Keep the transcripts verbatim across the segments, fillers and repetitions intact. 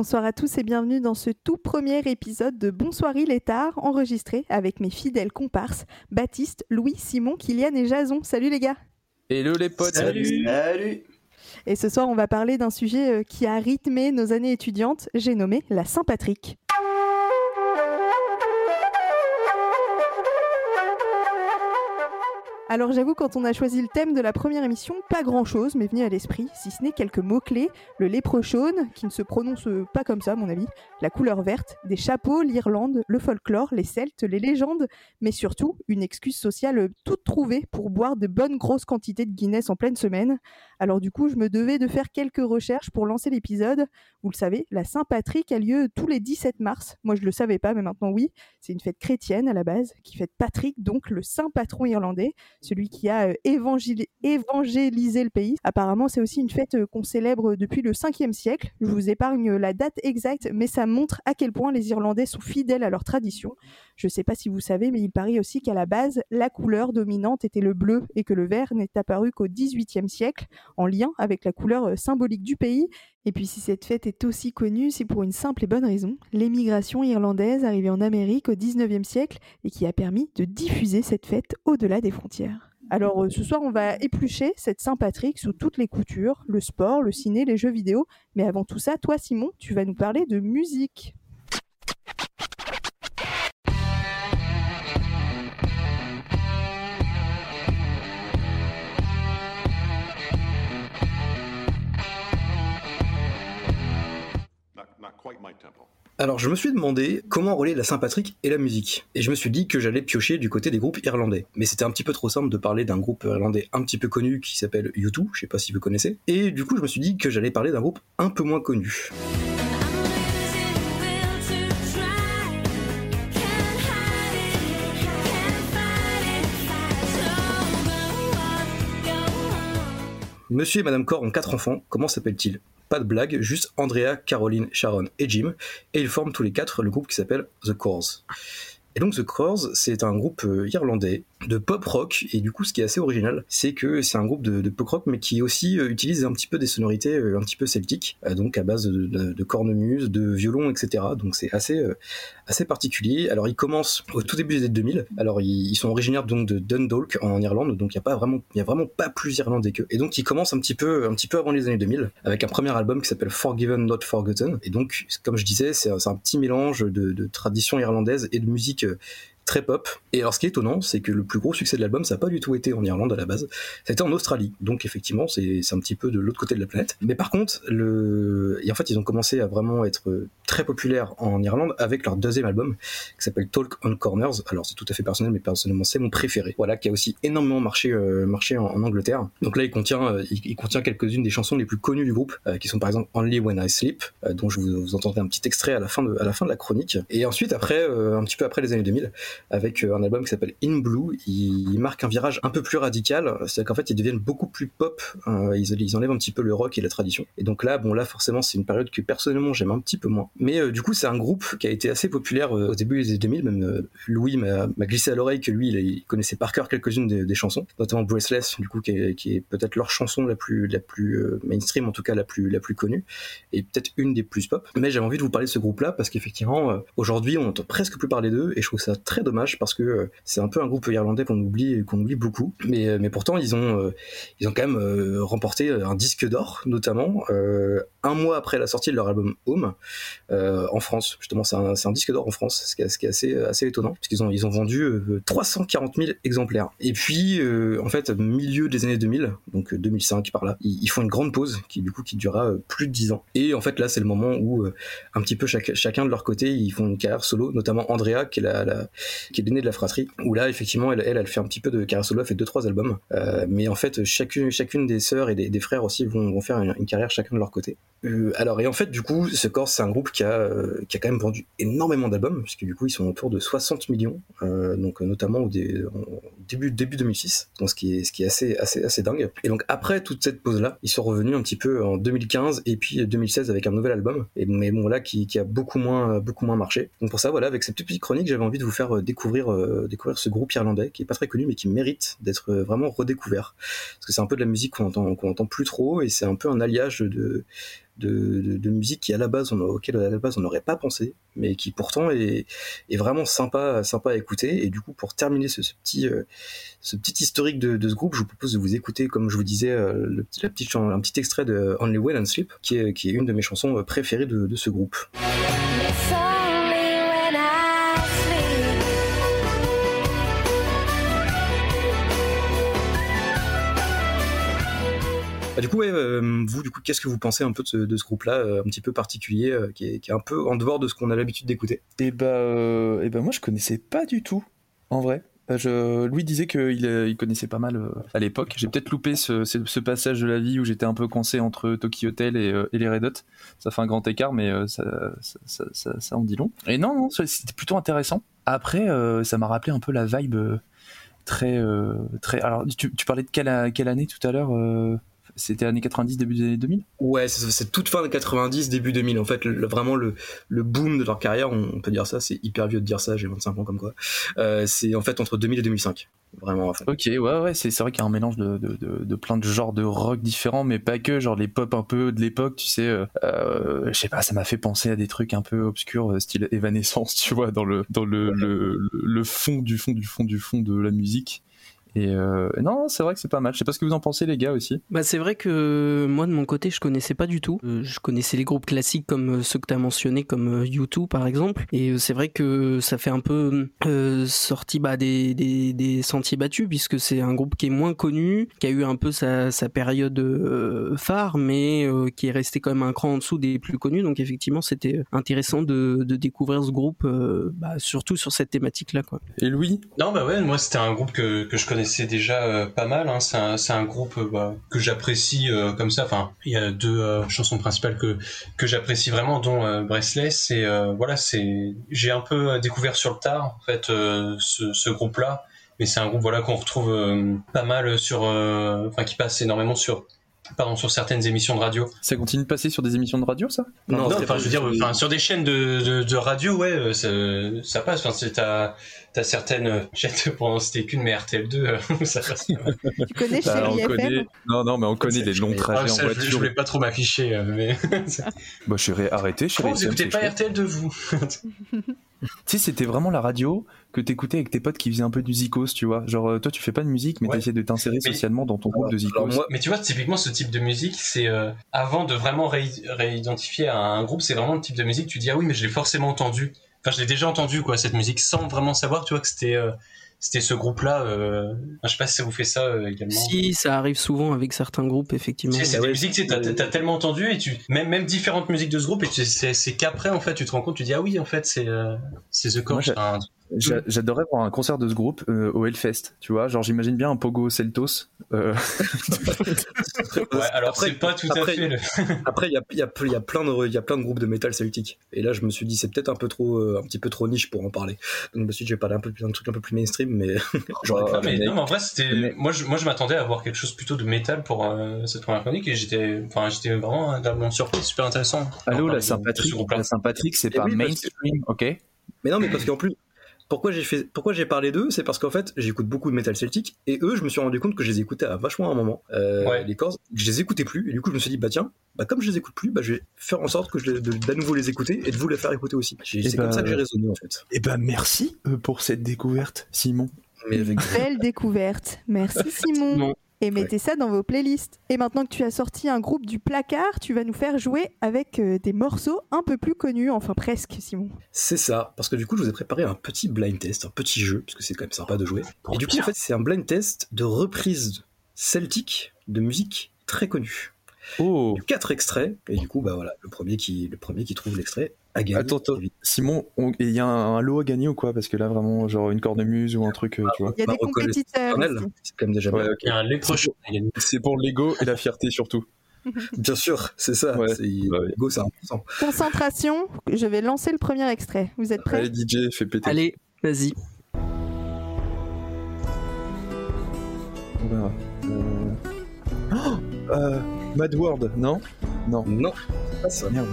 Bonsoir à tous et bienvenue dans ce tout premier épisode de Bonsoir il est tard, enregistré avec mes fidèles comparses Baptiste, Louis, Simon, Kylian et Jason. Salut les gars. Hello les potes. Salut. Salut. Et ce soir on va parler d'un sujet qui a rythmé nos années étudiantes, j'ai nommé la Saint-Patrick. Alors j'avoue, quand on a choisi le thème de la première émission, pas grand-chose m'est venu à l'esprit, si ce n'est quelques mots-clés, le Leprechaun, qui ne se prononce pas comme ça à mon avis, la couleur verte, des chapeaux, l'Irlande, le folklore, les Celtes, les légendes, mais surtout une excuse sociale toute trouvée pour boire de bonnes grosses quantités de Guinness en pleine semaine. Alors du coup, je me devais de faire quelques recherches pour lancer l'épisode. Vous le savez, la Saint-Patrick a lieu tous les dix-sept mars. Moi je le savais pas, mais maintenant oui, c'est une fête chrétienne à la base, qui fête Patrick, donc le saint patron irlandais, celui qui a évangéli- évangélisé le pays. Apparemment, c'est aussi une fête qu'on célèbre depuis le cinquième siècle. Je vous épargne la date exacte, mais ça montre à quel point les Irlandais sont fidèles à leur tradition. Je ne sais pas si vous savez, mais il paraît aussi qu'à la base, la couleur dominante était le bleu et que le vert n'est apparu qu'au dix-huitième siècle, en lien avec la couleur symbolique du pays. Et puis si cette fête est aussi connue, c'est pour une simple et bonne raison, l'émigration irlandaise arrivée en Amérique au dix-neuvième siècle et qui a permis de diffuser cette fête au-delà des frontières. Alors ce soir, on va éplucher cette Saint-Patrick sous toutes les coutures, le sport, le ciné, les jeux vidéo. Mais avant tout ça, toi Simon, tu vas nous parler de musique. Alors je me suis demandé comment relier la Saint-Patrick et la musique, et je me suis dit que j'allais piocher du côté des groupes irlandais, mais c'était un petit peu trop simple de parler d'un groupe irlandais un petit peu connu qui s'appelle U deux, je sais pas si vous connaissez, et du coup je me suis dit que j'allais parler d'un groupe un peu moins connu. Monsieur et Madame Corr ont quatre enfants, comment s'appellent-ils ? Pas de blague, juste Andrea, Caroline, Sharon et Jim, et ils forment tous les quatre le groupe qui s'appelle The Corrs. Et donc The Corrs, c'est un groupe irlandais de pop-rock, et du coup ce qui est assez original, c'est que c'est un groupe de, de pop-rock, mais qui aussi utilise un petit peu des sonorités un petit peu celtiques, donc à base de, de, de cornemuse, de violon, et cetera. Donc c'est assez, assez particulier. Alors ils commencent au tout début des années deux mille, alors ils, ils sont originaires donc de Dundalk en Irlande, donc il n'y a pas vraiment, il n'y a vraiment pas plus irlandais qu'eux. Et donc ils commencent un petit peu, un petit peu avant les années deux mille, avec un premier album qui s'appelle Forgiven Not Forgotten, et donc comme je disais, c'est, c'est un petit mélange de, de tradition irlandaise et de musique très pop. Et alors ce qui est étonnant, c'est que le plus gros succès de l'album, ça n'a pas du tout été en Irlande à la base, c'était en Australie, donc effectivement c'est, c'est un petit peu de l'autre côté de la planète. Mais par contre, le... et en fait ils ont commencé à vraiment être très populaires en Irlande avec leur deuxième album qui s'appelle Talk on Corners, alors c'est tout à fait personnel, mais personnellement c'est mon préféré, voilà, qui a aussi énormément marché, euh, marché en, en Angleterre. Donc là il contient, euh, il, il contient quelques-unes des chansons les plus connues du groupe, euh, qui sont par exemple Only When I Sleep, euh, dont je vous, vous entendrai un petit extrait à la fin de, à la fin de la chronique. Et ensuite après, euh, un petit peu après les années deux mille, avec un album qui s'appelle In Blue, ils marquent un virage un peu plus radical, c'est-à-dire qu'en fait ils deviennent beaucoup plus pop, euh, ils, ils enlèvent un petit peu le rock et la tradition. Et donc là, bon là forcément c'est une période que personnellement j'aime un petit peu moins. Mais euh, du coup c'est un groupe qui a été assez populaire euh, au début des années deux mille, même euh, Louis m'a, m'a glissé à l'oreille que lui il, il connaissait par cœur quelques-unes des, des chansons, notamment Breathless, du coup qui est, qui est peut-être leur chanson la plus, la plus euh, mainstream, en tout cas la plus, la plus connue, et peut-être une des plus pop. Mais j'avais envie de vous parler de ce groupe-là parce qu'effectivement euh, aujourd'hui on n'entend presque plus parler d'eux, et je trouve ça très dommage parce que c'est un peu un groupe irlandais qu'on oublie, qu'on oublie beaucoup, mais, mais pourtant ils ont, euh, ils ont quand même euh, remporté un disque d'or, notamment euh, un mois après la sortie de leur album Home, euh, en France. Justement c'est un, c'est un disque d'or en France, ce qui est, ce qui est assez, assez étonnant, parce qu'ils ont, ils ont vendu euh, trois cent quarante mille exemplaires. Et puis euh, en fait milieu des années deux mille, donc deux mille cinq par là, ils, ils font une grande pause qui du coup qui durera euh, plus de dix ans, et en fait là c'est le moment où euh, un petit peu chaque, chacun de leur côté ils font une carrière solo, notamment Andrea qui est la, la qui est l'aînée de la fratrie, où là effectivement elle, elle, elle fait un petit peu de carrière solo, elle fait deux trois albums, euh, mais en fait chacune, chacune des sœurs et des, des frères aussi vont, vont faire une, une carrière chacun de leur côté. Euh, alors et en fait du coup ce Corrs c'est un groupe qui a, euh, qui a quand même vendu énormément d'albums, puisque du coup ils sont autour de soixante millions, euh, donc notamment au dé, début, début deux mille six, donc ce qui est, ce qui est assez, assez, assez dingue. Et donc après toute cette pause-là, ils sont revenus un petit peu en deux mille quinze et puis deux mille seize avec un nouvel album, et, mais bon là qui, qui a beaucoup moins, beaucoup moins marché. Donc pour ça, voilà, avec cette petite chronique, j'avais envie de vous faire découvrir, euh, découvrir ce groupe irlandais qui est pas très connu mais qui mérite d'être vraiment redécouvert, parce que c'est un peu de la musique qu'on entend, qu'on entend plus trop, et c'est un peu un alliage de... De, de, de musique qui à la base on, auquel à la base on n'aurait pas pensé, mais qui pourtant est, est vraiment sympa, sympa à écouter. Et du coup, pour terminer ce, ce, petit, euh, ce petit historique de, de ce groupe, je vous propose de vous écouter, comme je vous disais, euh, le, la petite, un petit extrait de Only When I Sleep, qui est, qui est une de mes chansons préférées de, de ce groupe. Bah du coup, ouais, euh, vous, du coup, qu'est-ce que vous pensez un peu de ce, de ce groupe-là, euh, un petit peu particulier, euh, qui, est, qui est un peu en dehors de ce qu'on a l'habitude d'écouter? Et bah, euh, et bah moi, je connaissais pas du tout, en vrai. Je... Louis disait qu'il il connaissait pas mal euh, à l'époque. J'ai peut-être loupé ce, ce, ce passage de la vie où j'étais un peu coincé entre Tokyo Hotel et, euh, et les Red Hot. Ça fait un grand écart, mais euh, ça, ça, ça, ça, ça en dit long. Et non, non, c'était plutôt intéressant. Après, euh, ça m'a rappelé un peu la vibe euh, très... Euh, très... Alors, tu, tu parlais de quelle, quelle année tout à l'heure euh... C'était années quatre-vingt-dix, début des années deux mille ? Ouais, c'est, c'est toute fin des quatre-vingt-dix, début deux mille. En fait, le, le, vraiment le, le boom de leur carrière, on, on peut dire ça, c'est hyper vieux de dire ça, j'ai vingt-cinq ans comme quoi. Euh, c'est en fait entre deux mille et deux mille cinq. Vraiment, en fait. Ok, ouais, ouais, c'est, c'est vrai qu'il y a un mélange de, de, de, de plein de genres de rock différents, mais pas que, genre les pop un peu de l'époque, tu sais. Euh, je sais pas, ça m'a fait penser à des trucs un peu obscurs, style Evanescence, tu vois, dans le, dans le, ouais. le, le, le fond du fond du fond du fond de la musique. Et euh, non, c'est vrai que c'est pas mal. Je sais pas ce que vous en pensez, les gars, aussi. Bah, c'est vrai que moi, de mon côté, je connaissais pas du tout. Je connaissais les groupes classiques comme ceux que t'as mentionnés, comme U deux par exemple. Et c'est vrai que ça fait un peu euh, sorti bah, des, des, des sentiers battus, puisque c'est un groupe qui est moins connu, qui a eu un peu sa, sa période euh, phare, mais euh, qui est resté quand même un cran en dessous des plus connus. Donc effectivement, c'était intéressant de, de découvrir ce groupe, euh, bah, surtout sur cette thématique-là, quoi. Et Louis ? Non, bah ouais, moi, c'était un groupe que, que je connaissais. C'est déjà euh, pas mal, hein. c'est, un, c'est un groupe bah, que j'apprécie euh, comme ça. Enfin, il y a deux euh, chansons principales que que j'apprécie vraiment, dont euh, Breathless. Et euh, voilà, c'est j'ai un peu découvert sur le tard en fait euh, ce, ce groupe-là, mais c'est un groupe voilà qu'on retrouve euh, pas mal sur, euh, enfin qui passe énormément sur. Pardon, sur certaines émissions de radio. Ça continue de passer sur des émissions de radio, ça ? Non, non enfin, je veux dire, enfin, sur des chaînes de, de, de radio, ouais, ça, ça passe. Enfin, c'est, t'as, t'as certaines chaînes, bon, c'était qu'une, mais R T L deux, ça passe. Tu connais chez ah, connaît... Non, non, mais on connaît les longs trajets ah, ça, en voiture. Je, je voulais pas trop m'afficher, mais... Bah, je serais arrêté chez les... Vous écoutez pas R T L deux, vous ? Tu sais, c'était vraiment la radio que t'écoutais avec tes potes qui faisaient un peu de musicos, tu vois. Genre, toi, tu fais pas de musique, mais ouais. T'essayes de t'insérer mais... socialement dans ton alors, groupe de musicos. Moi... Mais tu vois, typiquement, ce type de musique, c'est euh, avant de vraiment ré- réidentifier à un groupe, c'est vraiment le type de musique. Tu dis ah oui, mais je l'ai forcément entendu. Enfin, je l'ai déjà entendu, quoi, cette musique, sans vraiment savoir, tu vois, que c'était. Euh... C'était ce groupe-là. Euh... Je sais pas si ça vous fait ça euh, également. Si, ça arrive souvent avec certains groupes, effectivement. C'est, c'est des ouais, musiques que t'as, t'as tellement entendu, et tu... même, même différentes musiques de ce groupe, et tu... c'est, c'est qu'après, en fait, tu te rends compte, tu dis ah oui, en fait, c'est, euh... c'est The Corrs. Moi, j'a... un... J'adorais voir un concert de ce groupe euh, au Hellfest, tu vois. Genre, j'imagine bien un Pogo Celtos. Euh... ouais, alors, après, c'est pas tout après, à fait. Le... après, il y, y, y, y a plein de groupes de métal celtique. Et là, je me suis dit, c'est peut-être un, peu trop, euh, un petit peu trop niche pour en parler. Donc, je me suis dit, je vais parler un, peu, un truc un peu plus mainstream. Mais, genre, ah, mais, mais non mais en vrai c'était mais... moi je moi je m'attendais à avoir quelque chose plutôt de métal pour euh, cette première chronique, et j'étais enfin j'étais vraiment agréablement surpris, super intéressant. Allô la Saint-Patrick, la Saint-Patrick c'est et pas oui, mainstream, que... ok. Mais non mais parce qu'en plus pourquoi j'ai fait pourquoi j'ai parlé d'eux, c'est parce qu'en fait j'écoute beaucoup de métal celtique, et eux je me suis rendu compte que je les écoutais à vachement un moment euh, ouais. Les Corrs je les écoutais plus, et du coup je me suis dit bah tiens bah comme je les écoute plus bah je vais faire en sorte que je les, de, d'à nouveau les écouter et de vous les faire écouter aussi. J'ai, c'est bah... comme ça que j'ai raisonné en fait. Et bah merci pour cette découverte Simon. Mais avec... Belle découverte, merci Simon. Non. Et mettez ouais. ça dans vos playlists. Et maintenant que tu as sorti un groupe du placard, tu vas nous faire jouer avec euh, des morceaux un peu plus connus, enfin presque, Simon. C'est ça, parce que du coup, je vous ai préparé un petit blind test, un petit jeu, parce que c'est quand même sympa de jouer. Et du coup, en fait, c'est un blind test de reprise celtique de musique très connue. Oh. Quatre extraits, et du coup, bah voilà, le premier qui, le premier qui trouve l'extrait. Gagner, attends, attends. Simon, il y a un, un lot à gagner ou quoi ? Parce que là, vraiment, genre une cornemuse ou un truc, ah, tu vois. Il y a des bah, compétiteurs. C'est quand même déjà ouais, okay. Il y a un Leprechaun. C'est pour l'ego et la fierté surtout. Bien sûr, c'est ça. Ouais. C'est... Bah, ouais. L'ego, c'est important. Concentration, je vais lancer le premier extrait. Vous êtes prêts ? Allez, D J, fais péter. Allez, vas-y. on verra. Euh... Oh euh, Mad World, non Non. Non. Ah, ça, merde.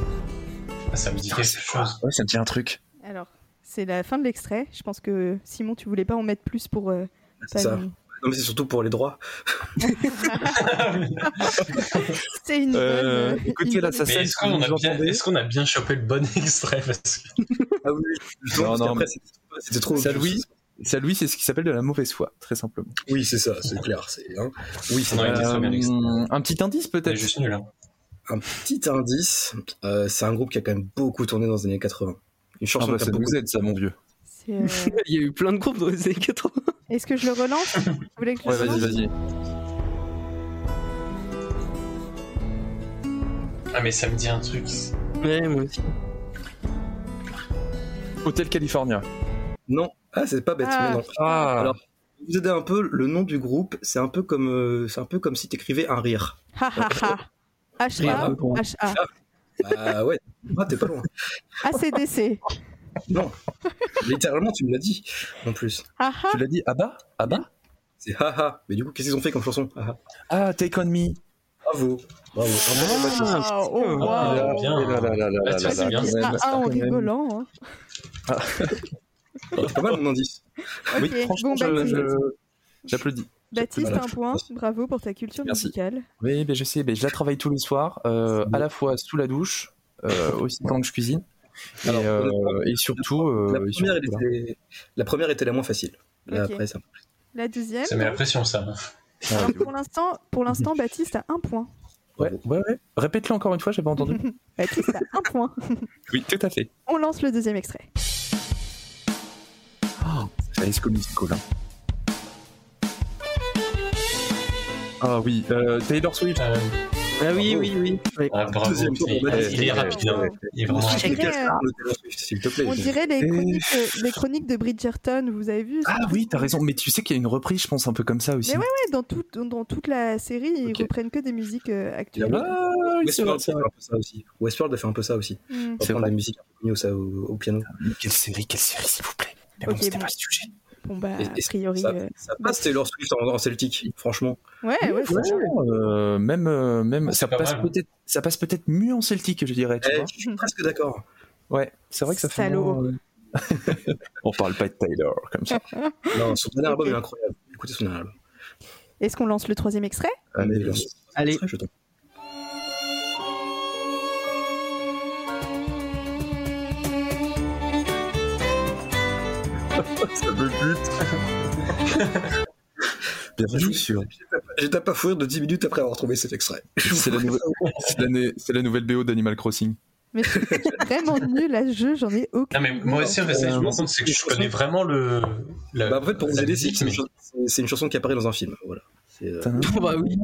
Ah, ça me dit quelque chose. Ouais, ça me dit un truc. Alors, c'est la fin de l'extrait. Je pense que Simon, tu voulais pas en mettre plus pour. Euh, c'est ça. Une... Non, mais c'est surtout pour les droits. C'est une bonne. Euh, écoutez, là, ça c'est. Est-ce qu'on a bien, est-ce qu'on a bien chopé le bon extrait parce que... Ah oui. Non, parce non. Après, mais... c'était, c'était trop. Ça, Louis. Ça, Louis, c'est ce qui s'appelle de la mauvaise foi, très simplement. Oui, c'est ça, c'est clair. C'est, hein. Oui, c'est euh, très bien extrait. Un petit indice, peut-être. C'est juste nul. Hein. Un petit indice. Euh, c'est un groupe qui a quand même beaucoup tourné dans les années quatre-vingts. Une chanson ah bah, ça beaucoup... nous aide, ça, mon vieux. C'est euh... Il y a eu plein de groupes dans les années quatre-vingts. Est-ce que je le relance? Vous voulez que je ouais, le relance? Vas-y, vas-y. Ah, mais ça me dit un truc. Ouais, moi aussi. Hotel California. Non. Ah, c'est pas bête. Ah, non. Ah. Alors, pour vous aider un peu, le nom du groupe, c'est un peu comme, euh, c'est un peu comme si t'écrivais un rire. Ha ha ha. H A. H A. Ah ouais, ah, t'es pas loin. A C D C. Non, littéralement, tu me l'as dit, en plus. Ah, ah. Tu l'as dit Abba Abba C'est ha ha. Mais du coup, qu'est-ce qu'ils ont fait comme chanson? Ah, ah. ah Take On Me. Bravo. Bravo. Ah, oh, wow. Ah, bien. Là, là, là, là, là, là, c'est bien. Ah, en rigolant. Ah. C'est pas mal mon indice. Ok, oui, franchement, bon, je, je, j'applaudis. Baptiste, un point, bravo pour ta culture Merci. musicale. Oui, ben je sais, ben je la travaille tous les soirs, euh, à la fois sous la douche, euh, aussi pendant que je cuisine, et, Alors, euh, et surtout... Euh, la, première, et surtout était, la première était la moins facile. Là, okay. Après, ça... La deuxième... Ça met la pression, ça. Alors, pour, l'instant, pour l'instant, Baptiste a un point. Ouais, ouais, ouais. Répète-le encore une fois, j'avais entendu. Baptiste a un point. Oui, tout à fait. On lance le deuxième extrait. High School Musical. Ah oui, euh, Taylor Swift. Euh... Ah oui, bravo. oui, oui. oui. Ah, bravo. Deuxième tour, il, est, il est rapide. Hein. Il est vraiment rapide. On dirait les chroniques, euh, les chroniques de Bridgerton, vous avez vu? Ah oui, t'as raison, mais tu sais qu'il y a une reprise, je pense, un peu comme ça aussi. Mais ouais, ouais, dans, tout, dans toute la série, okay. ils reprennent que des musiques euh, actuelles. Ah, oui, Westworld a fait un peu ça aussi. Westworld a fait un peu ça aussi. Mm. C'est vraiment la musique un peu connue au, au piano. Quelle série, quelle série, s'il vous plaît. Mais bon, okay, c'était bon. Pas ce sujet. Bon, bah, a priori. Ça, euh... ça passe Taylor Swift en, en Celtic, franchement. Ouais, ouais, ouais c'est euh, Même, euh, même ça, passe peut-être, ça passe peut-être mieux en Celtic, je dirais. Tu eh, vois je suis presque d'accord. Ouais, c'est vrai que ça Salaud. fait. Salaud. On parle pas de Taylor comme ça. Non, son dernier album est incroyable. Écoutez son album. Est-ce qu'on lance le troisième extrait? Allez, lance le troisième extrait, je t'en... Ça me bute. Bien joué, sûr. J'ai tapé à fourir de dix minutes après avoir trouvé cet extrait. C'est la, nouvelle... c'est la, c'est la nouvelle B O d'Animal Crossing. Mais je suis vraiment nul à ce jeu, j'en ai aucun. Non, mais moi aussi, en fait, euh, je me rends compte c'est que je connais vraiment le. La, bah, en fait, pour vous aider, c'est, mais... c'est une chanson qui apparaît dans un film. Voilà. C'est, euh... oh, bah oui.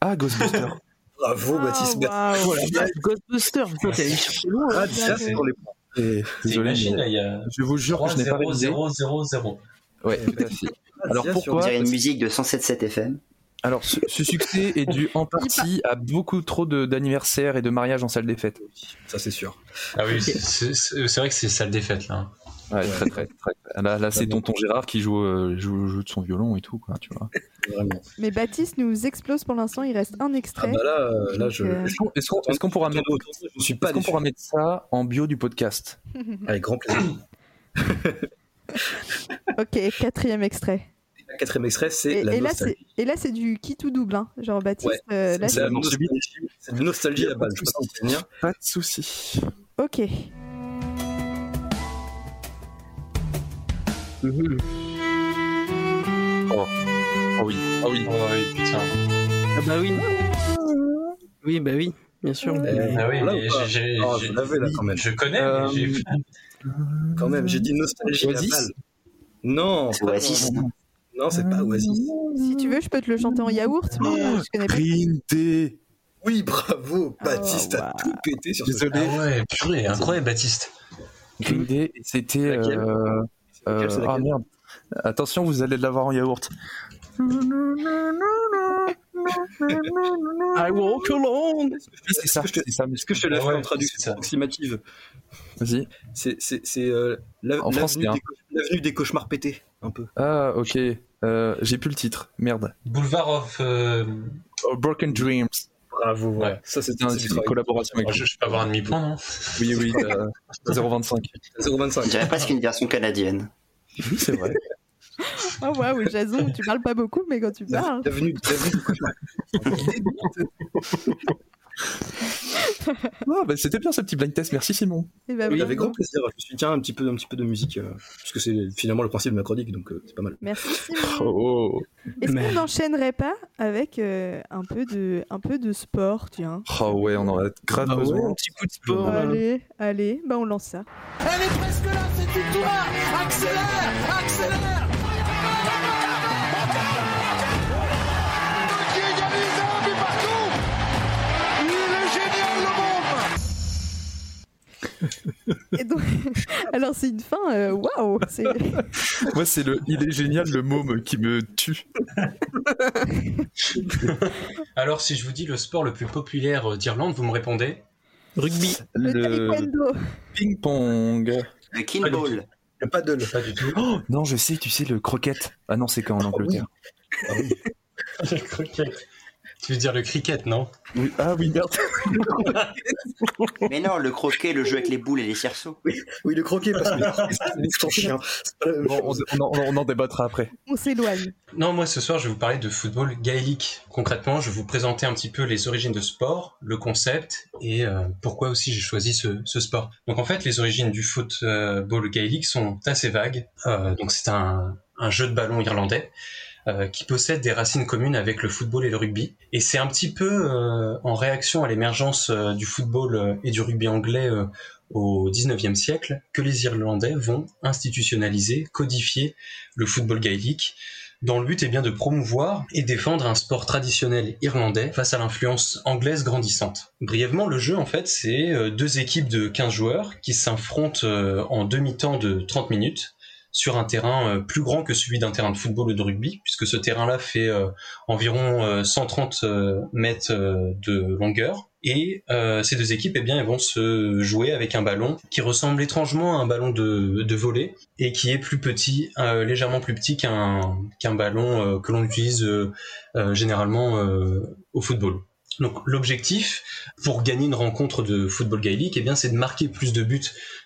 Ah, Ghostbusters. Bravo, ah, Baptiste. Wow. Voilà. Ghostbusters, vous êtes allé chercher loin. Ah, déjà, c'est dans les points. Et, désolé, imagine, là, il y a je vous jure trois, que je n'ai zéro, pas révisé. zéro zéro zéro Ouais, merci. Alors pourquoi? On dirait une musique de cent sept virgule sept F M. Alors ce, ce succès est dû en partie à beaucoup trop de, d'anniversaires et de mariages en salle des fêtes. Ça c'est sûr. Ah oui, c'est, c'est, c'est vrai que c'est salle des fêtes là. Ouais, ouais. Très, très, très. Là, là c'est tonton Gérard qui joue, euh, joue, joue de son violon et tout quoi, tu vois. Vraiment. Mais Baptiste nous explose pour l'instant, il reste un extrait. Ah bah là, là je... euh... est-ce, qu'on, est-ce qu'on pourra mettre, je suis pas est-ce qu'on pourra mettre ça en bio du podcast? Avec grand plaisir. Ok, quatrième extrait. Le quatrième extrait, c'est et, la et nostalgie. Là, c'est, et là, c'est du qui tout double, hein. Genre Baptiste. Ouais, euh, là, c'est, c'est, nostalgie, c'est de la nostalgie à la base. Pas de soucis. Ok. Mmh. Oh. oh oui, oh oui, oh oui, putain. Ah bah oui. Oui, bah oui, bien sûr. Euh, ah oui, là, mais j'ai, j'ai, oh, j'ai, je l'avais là quand même. Je connais, euh, mais j'ai. Quand même, j'ai dit nostalgie à la balle. Non, c'est Oasis. Non, c'est pas Oasis. Si tu veux, je peux te le chanter en yaourt, mais oh, je connais pas. Green Day. Oui, bravo, Baptiste, oh, wow. a tout pété sur Désolé. ce. Ah ouais, purée, incroyable, Baptiste. Green Day, c'était. Euh, euh, ah merde. Attention, vous allez l'avoir en yaourt. I walk alone. C'est ça, c'est ça. Est-ce que je te la fais ouais, en traduction approximative? Vas-y. C'est, c'est, c'est euh, la, en l'avenue, France, des, hein. l'avenue des cauchemars pétés, un peu. Ah, ok. Euh, j'ai plus le titre, merde. Boulevard of... Euh... Oh, Broken Dreams. Bravo, ouais. Ouais. Ça, c'était un titre en collaboration avec... Je, je peux avoir un demi-point, non? Oui, oui, euh, zéro virgule vingt-cinq. zéro virgule vingt-cinq. J'avais presque une version canadienne. Oui, c'est vrai. Oh waouh, Jason, tu parles pas beaucoup, mais quand tu parles... T'es venu... Oh, bah, c'était bien ce petit blind test, merci Simon. Eh ben, oui, avec grand plaisir. Je me suis dit, tiens, un petit peu, un petit peu de musique, euh, puisque c'est finalement le principe de ma chronique, donc euh, c'est pas mal. Merci Simon. Oh. Est-ce mais... qu'on n'enchaînerait pas avec euh, un, peu de, un peu de sport, tiens. Oh ouais, on en a grave ah besoin. Ouais, un petit coup de sport. Allez, allez, bah on lance ça. Elle est presque là, cette victoire. Accélère, accélère. Et donc, alors c'est une fin, waouh wow, c'est... Moi c'est le il est génial le môme qui me tue. Alors si je vous dis le sport le plus populaire d'Irlande, vous me répondez? Rugby. Le, le... taekwondo. Ping pong. Le kinball. Le paddle. Pas du tout. Oh, non je sais, tu sais le croquette. Ah non c'est quand en Angleterre. Ah oui. Le croquette. Tu veux dire le cricket, non? Oui. Ah oui, merde. Mais non, le croquet, le jeu avec les boules et les cerceaux. Oui, oui le croquet, parce que chien. Bon, on, on, on en débattra après. On s'éloigne. Non, moi ce soir, je vais vous parler de football gaélique. Concrètement, je vais vous présenter un petit peu les origines de sport, le concept et euh, pourquoi aussi j'ai choisi ce, ce sport. Donc en fait, les origines du football gaélique sont assez vagues. Euh, donc c'est un, un jeu de ballon irlandais. Euh, qui possède des racines communes avec le football et le rugby. Et c'est un petit peu euh, en réaction à l'émergence euh, du football euh, et du rugby anglais euh, au dix-neuvième siècle que les Irlandais vont institutionnaliser, codifier le football gaélique dans le but eh bien, de promouvoir et défendre un sport traditionnel irlandais face à l'influence anglaise grandissante. Brièvement, le jeu, en fait, c'est euh, deux équipes de quinze joueurs qui s'affrontent euh, en demi-temps de trente minutes sur un terrain plus grand que celui d'un terrain de football ou de rugby, puisque ce terrain-là fait euh, environ euh, cent trente euh, mètres euh, de longueur. Et euh, ces deux équipes, eh bien, elles vont se jouer avec un ballon qui ressemble étrangement à un ballon de, de volley et qui est plus petit, euh, légèrement plus petit qu'un, qu'un ballon euh, que l'on utilise euh, euh, généralement euh, au football. Donc l'objectif pour gagner une rencontre de football gaélique, eh bien, c'est de marquer plus de buts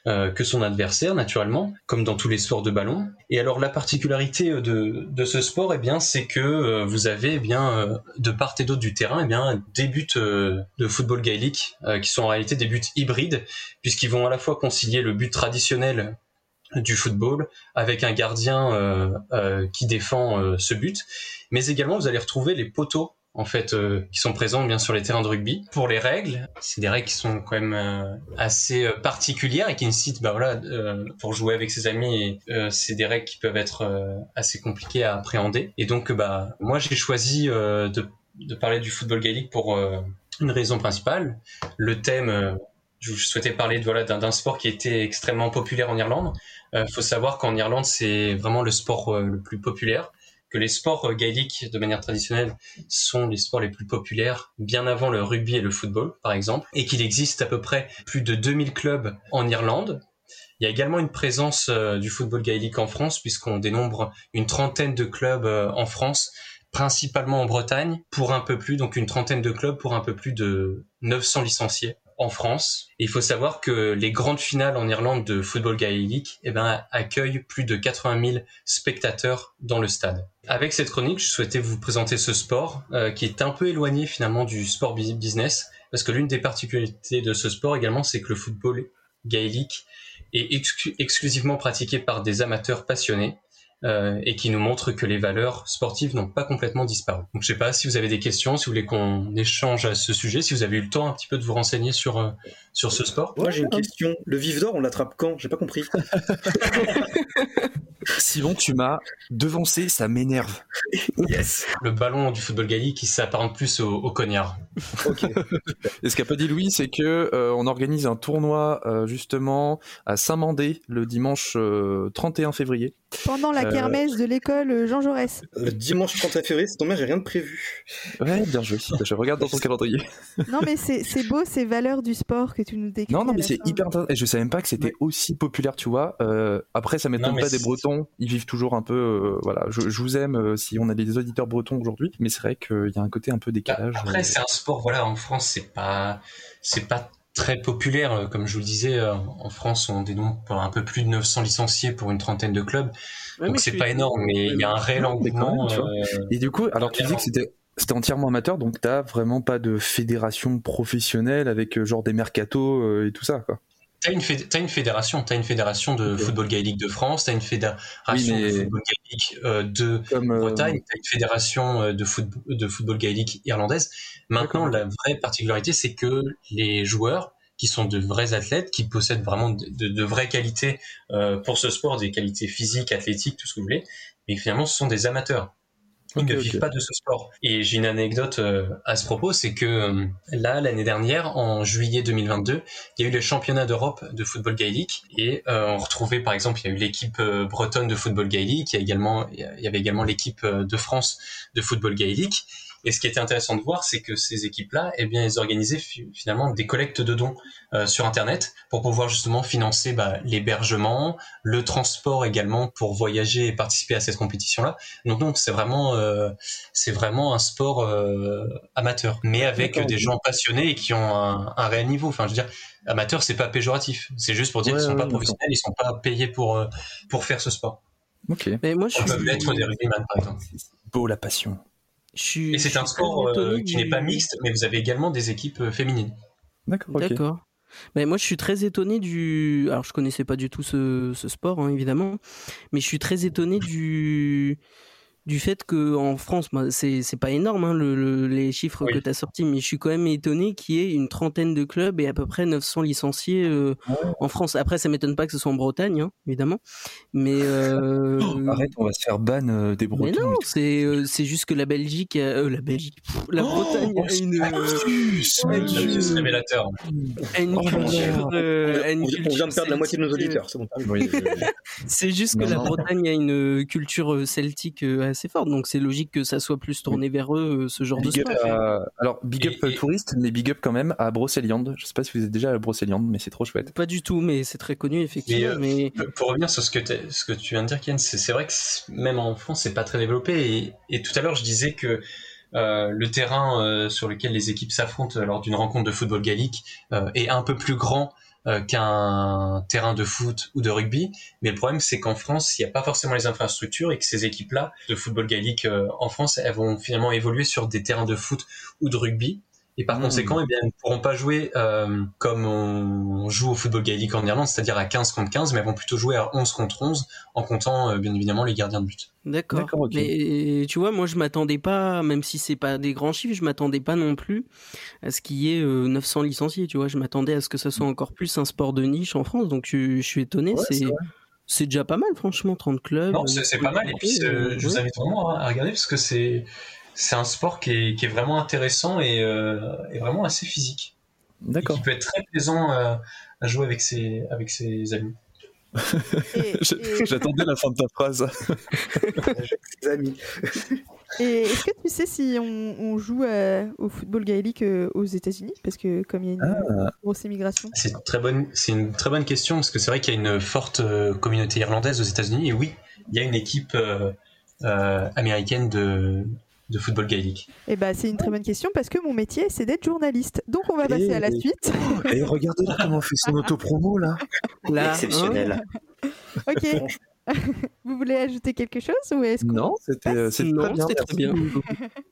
euh, que son adversaire, naturellement, comme dans tous les sports de ballon. Et alors la particularité de, de ce sport, eh bien, c'est que euh, vous avez eh bien, euh, de part et d'autre du terrain eh bien, des buts euh, de football gaélique euh, qui sont en réalité des buts hybrides, puisqu'ils vont à la fois concilier le but traditionnel du football avec un gardien euh, euh, qui défend euh, ce but, mais également vous allez retrouver les poteaux en fait, euh, qui sont présents bien sur les terrains de rugby. Pour les règles, c'est des règles qui sont quand même euh, assez euh, particulières et qui incitent, bah voilà, euh, pour jouer avec ses amis, et, euh, c'est des règles qui peuvent être euh, assez compliquées à appréhender. Et donc, bah, moi, j'ai choisi euh, de, de parler du football gaélique pour euh, une raison principale. Le thème, euh, je souhaitais parler de, voilà, d'un, d'un sport qui était extrêmement populaire en Irlande. Il euh, faut savoir qu'en Irlande, c'est vraiment le sport euh, le plus populaire, que les sports gaéliques, de manière traditionnelle, sont les sports les plus populaires, bien avant le rugby et le football, par exemple, et qu'il existe à peu près plus de deux mille clubs en Irlande. Il y a également une présence euh, du football gaélique en France, puisqu'on dénombre une trentaine de clubs euh, en France, principalement en Bretagne, pour un peu plus, donc une trentaine de clubs pour un peu plus de neuf cents licenciés en France. Et il faut savoir que les grandes finales en Irlande de football gaélique eh ben, accueillent plus de quatre-vingt mille spectateurs dans le stade. Avec cette chronique, je souhaitais vous présenter ce sport euh, qui est un peu éloigné finalement du sport business, parce que l'une des particularités de ce sport également, c'est que le football gaélique est ex- exclusivement pratiqué par des amateurs passionnés euh, et qui nous montre que les valeurs sportives n'ont pas complètement disparu. Donc je ne sais pas si vous avez des questions, si vous voulez qu'on échange à ce sujet, si vous avez eu le temps un petit peu de vous renseigner sur, euh, sur ce sport. Moi j'ai une question, le vif d'or on l'attrape quand? J'ai pas compris. Simon, tu m'as devancé, ça m'énerve. Yes. Le ballon du football gaélique, qui s'apparente plus au, au cognard. Okay. Et ce qu'a pas dit Louis, c'est que euh, on organise un tournoi euh, justement à Saint-Mandé le dimanche euh, trente et un février. Pendant la kermesse euh... de l'école Jean Jaurès. Le dimanche trente février, c'est tombé, j'ai rien de prévu. Ouais, bien joué. Je regarde dans ton calendrier. Non, mais c'est, c'est beau, ces valeurs du sport que tu nous décris. Non, non, mais c'est hyper intéressant. Et je savais même pas que c'était aussi populaire, tu vois. Euh, après, ça m'étonne non, pas c'est... des Bretons. Ils vivent toujours un peu. Euh, voilà, je, je vous aime euh, si on a des auditeurs bretons aujourd'hui, mais c'est vrai qu'il y a un côté un peu décalage. Après, euh... c'est un sport, voilà, en France, c'est pas. C'est pas très populaire, comme je vous le disais, en France on dénombre un peu plus de neuf cents licenciés pour une trentaine de clubs, ouais, donc c'est pas énorme, mais il y a un réel engouement. Euh... Et du coup, alors tu disais que c'était, c'était entièrement amateur, donc t'as vraiment pas de fédération professionnelle avec genre des mercatos euh, et tout ça, quoi. T'as une, féd- t'as une fédération, t'as une fédération de okay. football gaélique de France, t'as une fédération oui, mais... de football gaélique euh, de Comme, Bretagne, euh... t'as une fédération de football, de football gaélique irlandaise. Maintenant, okay. la vraie particularité, c'est que les joueurs qui sont de vrais athlètes, qui possèdent vraiment de, de, de vraies qualités euh, pour ce sport, des qualités physiques, athlétiques, tout ce que vous voulez, mais finalement, ce sont des amateurs. Ils okay, ne vivent okay. pas de ce sport. Et j'ai une anecdote euh, à ce propos, c'est que euh, là, l'année dernière, en juillet deux mille vingt-deux, il y a eu le championnat d'Europe de football gaélique et euh, on retrouvait, par exemple, il y a eu l'équipe euh, bretonne de football gaélique, il y a également, il y avait également l'équipe euh, de France de football gaélique. Et ce qui était intéressant de voir, c'est que ces équipes-là, eh bien, elles organisaient fi- finalement des collectes de dons euh, sur Internet pour pouvoir justement financer bah, l'hébergement, le transport également pour voyager et participer à cette compétition-là. Donc, donc c'est vraiment, euh, c'est vraiment un sport euh, amateur, mais avec D'accord. des gens passionnés et qui ont un, un réel niveau. Enfin, je veux dire, amateur, c'est pas péjoratif. C'est juste pour dire ouais, qu'ils sont ouais, pas professionnels, ils sont pas payés pour euh, pour faire ce sport. Ok. Mais moi, je On suis. Peut être des rugbyman, par exemple. C'est beau la passion. J'suis, et c'est un sport euh, qui n'est pas mixte, mais vous avez également des équipes euh, féminines. D'accord. Okay. D'accord. Mais moi, je suis très étonné du. Alors, je connaissais pas du tout ce, ce sport, hein, évidemment, mais je suis très étonné du du fait que en France, bah, c'est c'est pas énorme hein, le, le, les chiffres oui. que t'as sortis, mais je suis quand même étonné qu'il y ait une trentaine de clubs et à peu près neuf cents licenciés euh, oh. en France. Après, ça m'étonne pas que ce soit en Bretagne, hein, évidemment. Mais euh... oh, arrête, on va se faire ban euh, des Bretons. Mais non, c'est euh, c'est juste que la Belgique, a, euh, la Belgique, pff, la oh, Bretagne oh, a une. C'est révélateur. On vient de perdre la moitié de nos auditeurs. C'est bon. C'est juste que la Bretagne a une culture celtique assez c'est fort, donc c'est logique que ça soit plus tourné vers eux, ce genre big de sport. Euh, alors, big up et, et... touriste, mais big up quand même à Brocéliande. Je sais pas si vous êtes déjà à Brocéliande, mais c'est trop chouette. Pas du tout, mais c'est très connu, effectivement. Mais, mais... Euh, pour revenir sur ce que, ce que tu viens de dire, Ken, c'est, c'est vrai que c'est, même en France, c'est pas très développé. Et, et tout à l'heure, je disais que euh, le terrain euh, sur lequel les équipes s'affrontent lors d'une rencontre de football gaélique euh, est un peu plus grand Euh, qu'un terrain de foot ou de rugby, mais le problème c'est qu'en France il n'y a pas forcément les infrastructures et que ces équipes-là de football gaélique euh, en France elles vont finalement évoluer sur des terrains de foot ou de rugby et par mmh. conséquent eh bien, elles ne pourront pas jouer euh, comme on joue au football gaélique en Irlande, c'est-à-dire à quinze contre quinze, mais elles vont plutôt jouer à onze contre onze en comptant euh, bien évidemment les gardiens de but. D'accord, D'accord okay. mais tu vois, moi je m'attendais pas, même si c'est pas des grands chiffres, je m'attendais pas non plus à ce qu'il y ait euh, neuf cents licenciés, tu vois, je m'attendais à ce que ça soit encore plus un sport de niche en France, donc je, je suis étonné, ouais, c'est, c'est, c'est déjà pas mal franchement, trente clubs. Non, c'est, c'est pas mal, et puis euh, je vous invite vraiment à regarder, parce que c'est, c'est un sport qui est, qui est vraiment intéressant et, euh, et vraiment assez physique. D'accord. Et qui peut être très plaisant euh, à jouer avec ses, avec ses amis. Et, et... J'attendais la fin de ta phrase. Et est-ce que tu sais si on, on joue euh, au football gaélique euh, aux États-Unis, parce que comme il y a une ah. grosse immigration. C'est une très bonne, c'est une très bonne question, parce que c'est vrai qu'il y a une forte euh, communauté irlandaise aux États-Unis. Et oui, il y a une équipe euh, euh, américaine de de football gaélique. Eh ben, c'est une très bonne question parce que mon métier c'est d'être journaliste. Donc on va et, passer à la et, suite. Oh, et regardez là comment on fait son autopromo là. là Exceptionnel. Hein. Ok. Vous voulez ajouter quelque chose ou est-ce qu'on Non, c'était, c'était, non bien, c'était très bien.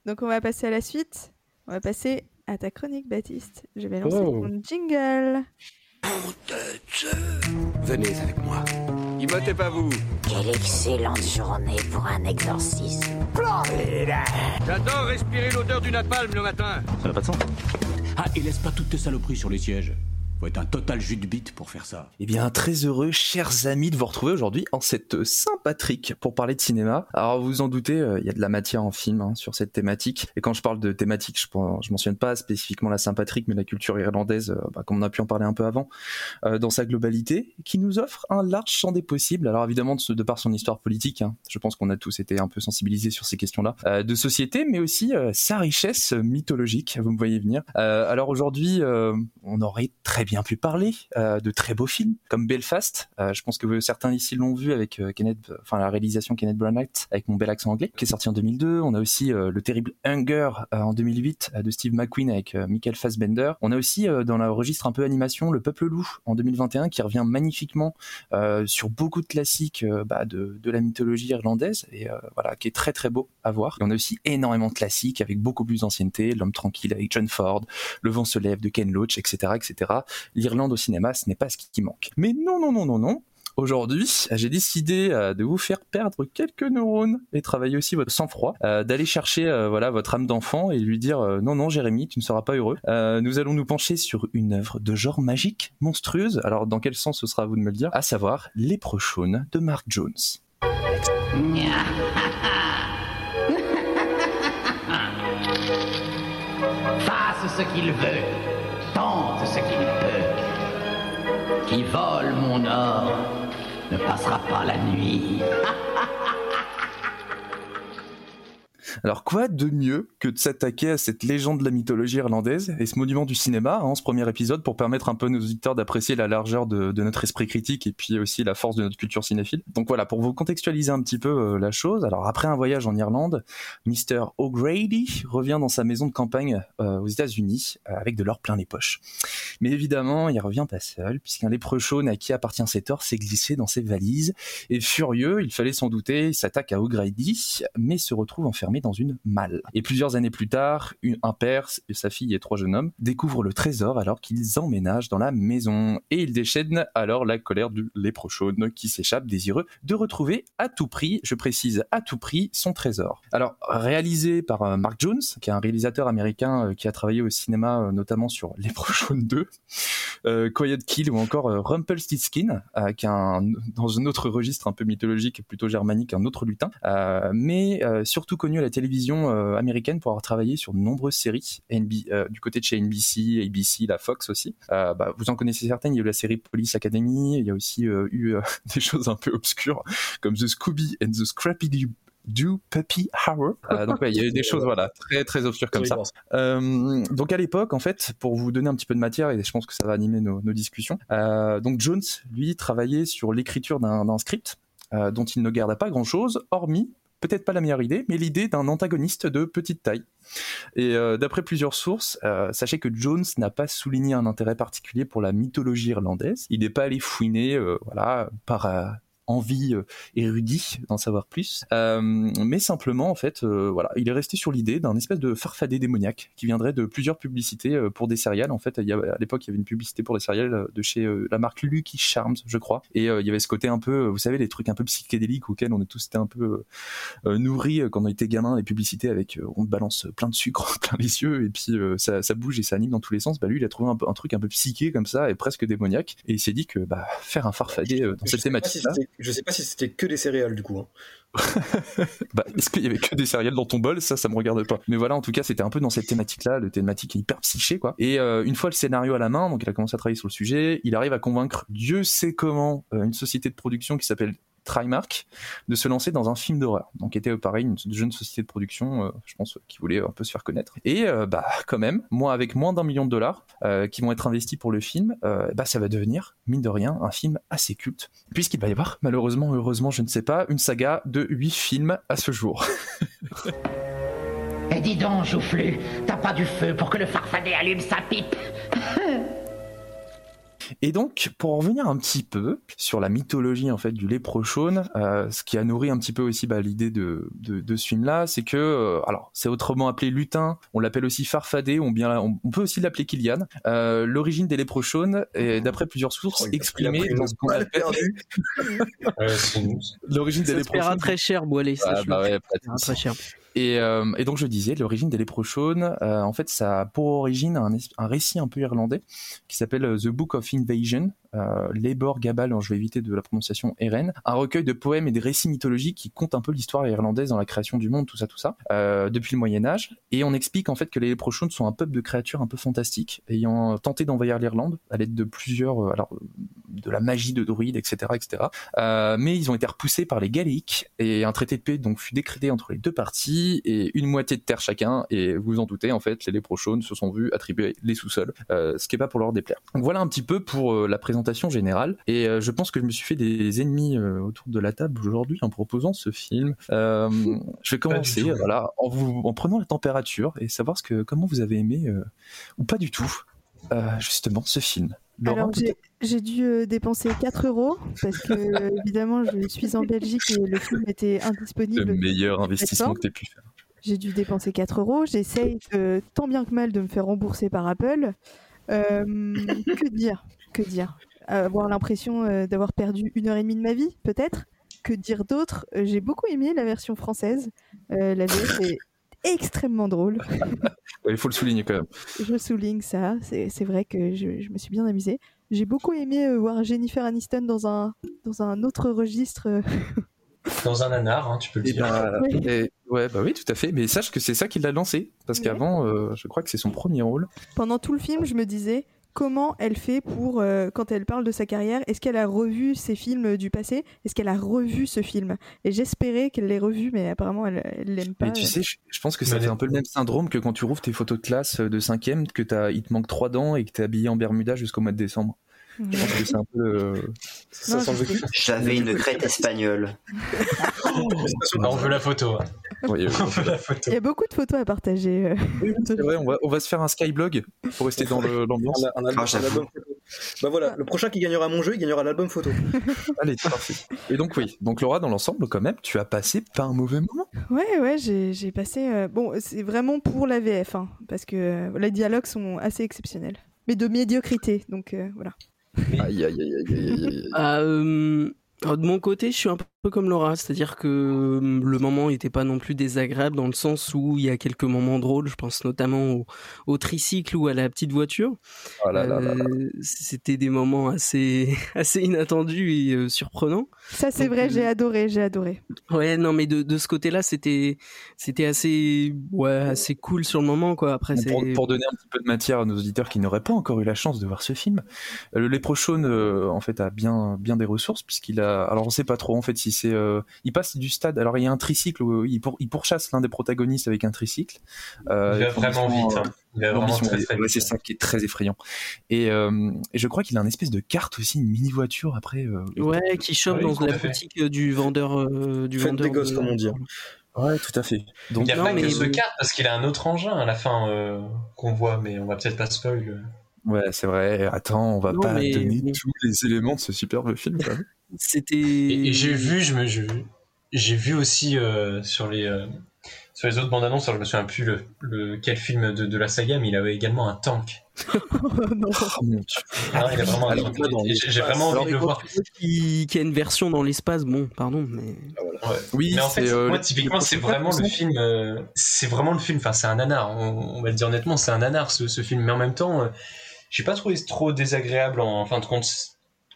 Donc on va passer à la suite. On va passer à ta chronique, Baptiste. Je vais lancer oh. mon jingle. Venez avec moi. Il votez pas vous. Quelle excellente journée pour un exorcisme. J'adore respirer l'odeur du napalm le matin. Ça n'a pas de sens. Ah, et laisse pas toutes tes saloperies sur les sièges. Faut être un total jus de bite pour faire ça. Eh bien, très heureux, chers amis, de vous retrouver aujourd'hui en cette Saint-Patrick pour parler de cinéma. Alors, vous vous en doutez, il euh, y a de la matière en film hein, sur cette thématique. Et quand je parle de thématique, je, je mentionne pas spécifiquement la Saint-Patrick, mais la culture irlandaise, euh, bah, comme on a pu en parler un peu avant, euh, dans sa globalité, qui nous offre un large champ des possibles. Alors, évidemment, de, de par son histoire politique, hein, je pense qu'on a tous été un peu sensibilisés sur ces questions-là, euh, de société, mais aussi euh, sa richesse mythologique, vous me voyez venir. Euh, alors, aujourd'hui, euh, on aurait très bien pu parler euh, de très beaux films comme Belfast, euh, je pense que certains ici l'ont vu avec euh, Kenneth, enfin la réalisation Kenneth Branagh avec mon bel accent anglais qui est sorti en deux mille deux. On a aussi euh, le terrible Hunger euh, en deux mille huit euh, de Steve McQueen avec euh, Michael Fassbender. On a aussi euh, dans le registre un peu animation Le Peuple Loup en deux mille vingt et un qui revient magnifiquement euh, sur beaucoup de classiques euh, bah, de, de la mythologie irlandaise et euh, voilà qui est très très beau à voir. Et on a aussi énormément de classiques avec beaucoup plus d'ancienneté, L'Homme Tranquille avec John Ford, Le Vent se lève de Ken Loach, et cetera et cetera. L'Irlande au cinéma, ce n'est pas ce qui manque. Mais non, non, non, non, non. Aujourd'hui, j'ai décidé de vous faire perdre quelques neurones et travailler aussi votre sang-froid, euh, d'aller chercher euh, voilà, votre âme d'enfant et lui dire euh, « Non, non, Jérémy, tu ne seras pas heureux euh, ». Nous allons nous pencher sur une œuvre de genre magique, monstrueuse. Alors, dans quel sens, ce sera à vous de me le dire. À savoir, Leprechaun de Mark Jones. Fasse ce qu'il veut. Tente ce qu'il peut. Qui vole mon or ne passera pas la nuit. Alors quoi de mieux que de s'attaquer à cette légende de la mythologie irlandaise et ce monument du cinéma hein, ce premier épisode pour permettre un peu à nos auditeurs d'apprécier la largeur de, de notre esprit critique et puis aussi la force de notre culture cinéphile. Donc voilà, pour vous contextualiser un petit peu euh, la chose, alors après un voyage en Irlande, mister O'Grady revient dans sa maison de campagne euh, aux États-Unis euh, avec de l'or plein les poches. Mais évidemment, il revient pas seul puisqu'un leprechaun à qui appartient cet or s'est glissé dans ses valises et furieux, il fallait s'en douter, il s'attaque à O'Grady mais se retrouve enfermé dans dans une malle. Et plusieurs années plus tard, une, un père, sa fille et trois jeunes hommes découvrent le trésor alors qu'ils emménagent dans la maison. Et ils déchaînent alors la colère du leprechaun qui s'échappe désireux de retrouver à tout prix, je précise à tout prix, son trésor. Alors, réalisé par euh, Mark Jones, qui est un réalisateur américain euh, qui a travaillé au cinéma euh, notamment sur Leprechaun deux, euh, Quiet Kill ou encore euh, Rumpelstiltskin, euh, qui est un, dans un autre registre un peu mythologique, plutôt germanique, un autre lutin, euh, mais euh, surtout connu à la télévision euh, américaine pour avoir travaillé sur de nombreuses séries N B, euh, du côté de chez N B C, A B C, la Fox aussi. Euh, bah, vous en connaissez certaines, il y a eu la série Police Academy, il y a aussi euh, eu euh, des choses un peu obscures comme The Scooby and the Scrappy Do Puppy Harrow. Euh, donc ouais, il y a eu des choses voilà, très très obscures comme ça. Euh, donc à l'époque, en fait, pour vous donner un petit peu de matière, et je pense que ça va animer nos, nos discussions, euh, donc Jones, lui, travaillait sur l'écriture d'un, d'un script euh, dont il ne garda pas grand-chose, hormis peut-être pas la meilleure idée, mais l'idée d'un antagoniste de petite taille. Et euh, d'après plusieurs sources, euh, sachez que Jones n'a pas souligné un intérêt particulier pour la mythologie irlandaise. Il n'est pas allé fouiner euh, voilà, par euh, envie euh, érudite d'en savoir plus. Euh, mais simplement, en fait, euh, voilà, il est resté sur l'idée d'un espèce de farfadet démoniaque qui viendrait de plusieurs publicités euh, pour des céréales. En fait, il y a, à l'époque, il y avait une publicité pour des céréales de chez euh, la marque Lucky Charms, je crois. Et euh, il y avait ce côté un peu, vous savez, les trucs un peu psychédéliques auxquels on a tous été un peu euh, nourris quand on était gamin, les publicités avec euh, on te balance plein de sucre, plein les yeux, et puis euh, ça, ça bouge et ça anime dans tous les sens. Bah, lui, il a trouvé un, un truc un peu psyché comme ça et presque démoniaque. Et il s'est dit que bah, faire un farfadet euh, dans cette thématique-là. Je sais pas si c'était que des céréales du coup. Hein. Bah, est-ce qu'il y avait que des céréales dans ton bol? Ça, ça me regarde pas. Mais voilà, en tout cas, c'était un peu dans cette thématique-là, le thématique hyper psyché, quoi. Et euh, une fois le scénario à la main, donc il a commencé à travailler sur le sujet, il arrive à convaincre, Dieu sait comment, euh, une société de production qui s'appelle Trimark de se lancer dans un film d'horreur. Donc était pareil une jeune société de production, euh, je pense, euh, qui voulait un peu se faire connaître. Et euh, bah quand même, moi avec moins d'un million de dollars euh, qui vont être investis pour le film, euh, bah ça va devenir mine de rien un film assez culte, puisqu'il va y avoir malheureusement, heureusement, je ne sais pas, une saga de huit films à ce jour. Et dis donc, Joufflu, t'as pas du feu pour que le farfadet allume sa pipe? Et donc, pour en revenir un petit peu sur la mythologie en fait du leprechaun, euh, ce qui a nourri un petit peu aussi bah, l'idée de, de, de ce film-là, c'est que, euh, alors, c'est autrement appelé lutin, on l'appelle aussi farfadet, on, bien, on, on peut aussi l'appeler Kilian. Euh, l'origine des leprechauns est, d'après plusieurs sources, oh, exprimée dans ce qu'on appelle. L'origine des leprechauns. Ça se paiera très cher, Boilé. Ah, bah ouais, très cher. Et, euh, et donc je disais, l'origine des Leprechauns, euh, en fait ça a pour origine un, un récit un peu irlandais qui s'appelle The Book of Invasions, euh, l'Eivor Gabal, je vais éviter de la prononciation R N, un recueil de poèmes et de récits mythologiques qui compte un peu l'histoire irlandaise dans la création du monde, tout ça tout ça, euh, depuis le Moyen-Âge, et on explique en fait que les Leprechauns sont un peuple de créatures un peu fantastiques, ayant tenté d'envahir l'Irlande à l'aide de plusieurs, alors de la magie de druides, et cetera et cetera. Euh, mais ils ont été repoussés par les Gaéliques, et un traité de paix donc fut décrété entre les deux parties, et une moitié de terre chacun, et vous vous en doutez, en fait les Leprechauns se sont vus attribuer les sous-sols, euh, ce qui n'est pas pour leur déplaire. Donc voilà un petit peu pour euh, la présentation générale, et euh, je pense que je me suis fait des ennemis euh, autour de la table aujourd'hui en proposant ce film. Euh, je vais commencer voilà, en, vous, en prenant la température et savoir ce que, comment vous avez aimé euh, ou pas du tout euh, justement ce film. Laurent, alors j'ai, j'ai dû euh, dépenser quatre euros parce que euh, évidemment je suis en Belgique et le film était indisponible. Le meilleur investissement que tu aies pu faire. J'ai dû dépenser quatre euros. J'essaye euh, tant bien que mal de me faire rembourser par Apple. Euh, que dire, que dire euh, avoir l'impression euh, d'avoir perdu une heure et demie de ma vie peut-être. Que dire d'autre? euh, J'ai beaucoup aimé la version française. Euh, la V F est extrêmement drôle. Il faut le souligner quand même. Je souligne ça, c'est, c'est vrai que je, je me suis bien amusée. J'ai beaucoup aimé euh, voir Jennifer Aniston dans un, dans un autre registre. Euh... Dans un anard, hein, tu peux le et dire. Bah, ouais. Et, ouais, bah oui, tout à fait. Mais sache que c'est ça qui l'a lancé, parce ouais. qu'avant, euh, je crois que c'est son premier rôle. Pendant tout le film, je me disais comment elle fait pour, euh, quand elle parle de sa carrière, est-ce qu'elle a revu ses films du passé? Est-ce qu'elle a revu ce film? Et j'espérais qu'elle l'ait revu, mais apparemment, elle, elle l'aime pas. Mais tu euh... sais, je, je pense que ça mais fait un peu le même syndrome que quand tu rouvres tes photos de classe de cinquième, que t'as, il te manque trois dents et que t'es habillé en Bermuda jusqu'au mois de décembre. Je pense que c'est un peu euh... non, ça semble... J'avais une crête espagnole. Oh, on veut la photo. Oui, on veut la photo. Il y a beaucoup de photos à partager. Oui, c'est vrai, on va, on va se faire un skyblog pour rester dans le, l'ambiance. Un, un album, ah, un album photo. Bah voilà, ah. Le prochain qui gagnera mon jeu, il gagnera l'album photo. Allez, c'est parti. Et donc oui, donc Laura, dans l'ensemble quand même, tu as passé pas un mauvais moment. Ouais, ouais, j'ai, j'ai passé... Euh... Bon, c'est vraiment pour la V F, hein, parce que euh, les dialogues sont assez exceptionnels. Mais de médiocrité, donc euh, voilà. Aïe, aïe, aïe, aïe, aïe, aïe. Ah, euh, de mon côté, je suis un peu comme Laura, c'est-à-dire que le moment n'était pas non plus désagréable dans le sens où il y a quelques moments drôles, je pense notamment au, au tricycle ou à la petite voiture. Oh là là euh, là là. C'était des moments assez, assez inattendus et euh, surprenants. Ça c'est donc, vrai, j'ai euh, adoré, j'ai adoré. Ouais, non mais de, de ce côté-là, c'était, c'était assez, ouais, assez cool sur le moment, quoi. Après, c'est... Pour, pour donner un petit peu de matière à nos auditeurs qui n'auraient pas encore eu la chance de voir ce film, le Leprechaun euh, en fait a bien, bien des ressources puisqu'il a, alors on ne sait pas trop en fait si c'est, euh... il passe du stade. Alors il y a un tricycle, où il, pour... il pourchasse l'un des protagonistes avec un tricycle. Euh, il va vraiment vite. Hein. Il va vraiment très, très vite. C'est ça qui est très effrayant. Et, euh... et je crois qu'il a une espèce de carte aussi, une mini voiture après. Euh... Ouais, qui chope ouais, dans la boutique du vendeur euh, du Fête vendeur des gosses, de... comme on dit. Ouais, tout à fait. Donc, il n'y a non, pas mais... que ce carte parce qu'il a un autre engin à la fin euh, qu'on voit, mais on va peut-être pas spoil. Ouais, c'est vrai. Attends, on va non, pas mais... donner mais... tous les éléments de ce superbe film. Quoi. C'était. Et, et j'ai vu, je me, je, j'ai vu aussi euh, sur les euh, sur les autres bandes annonces. Je me souviens plus le, le quel film de, de la saga, mais il avait également un tank. non. Ah, il a vraiment un tank. J'ai, j'ai vraiment envie de le voir. Qui, qui a une version dans l'espace, bon, pardon, mais. Ah, voilà. Ouais. Oui. Mais en fait, euh, moi, typiquement, c'est vraiment le film. Euh, c'est vraiment le film. Enfin, c'est un nanar. On, on va le dire honnêtement, c'est un nanar ce, ce film. Mais en même temps, euh, j'ai pas trouvé trop désagréable en, en fin de compte.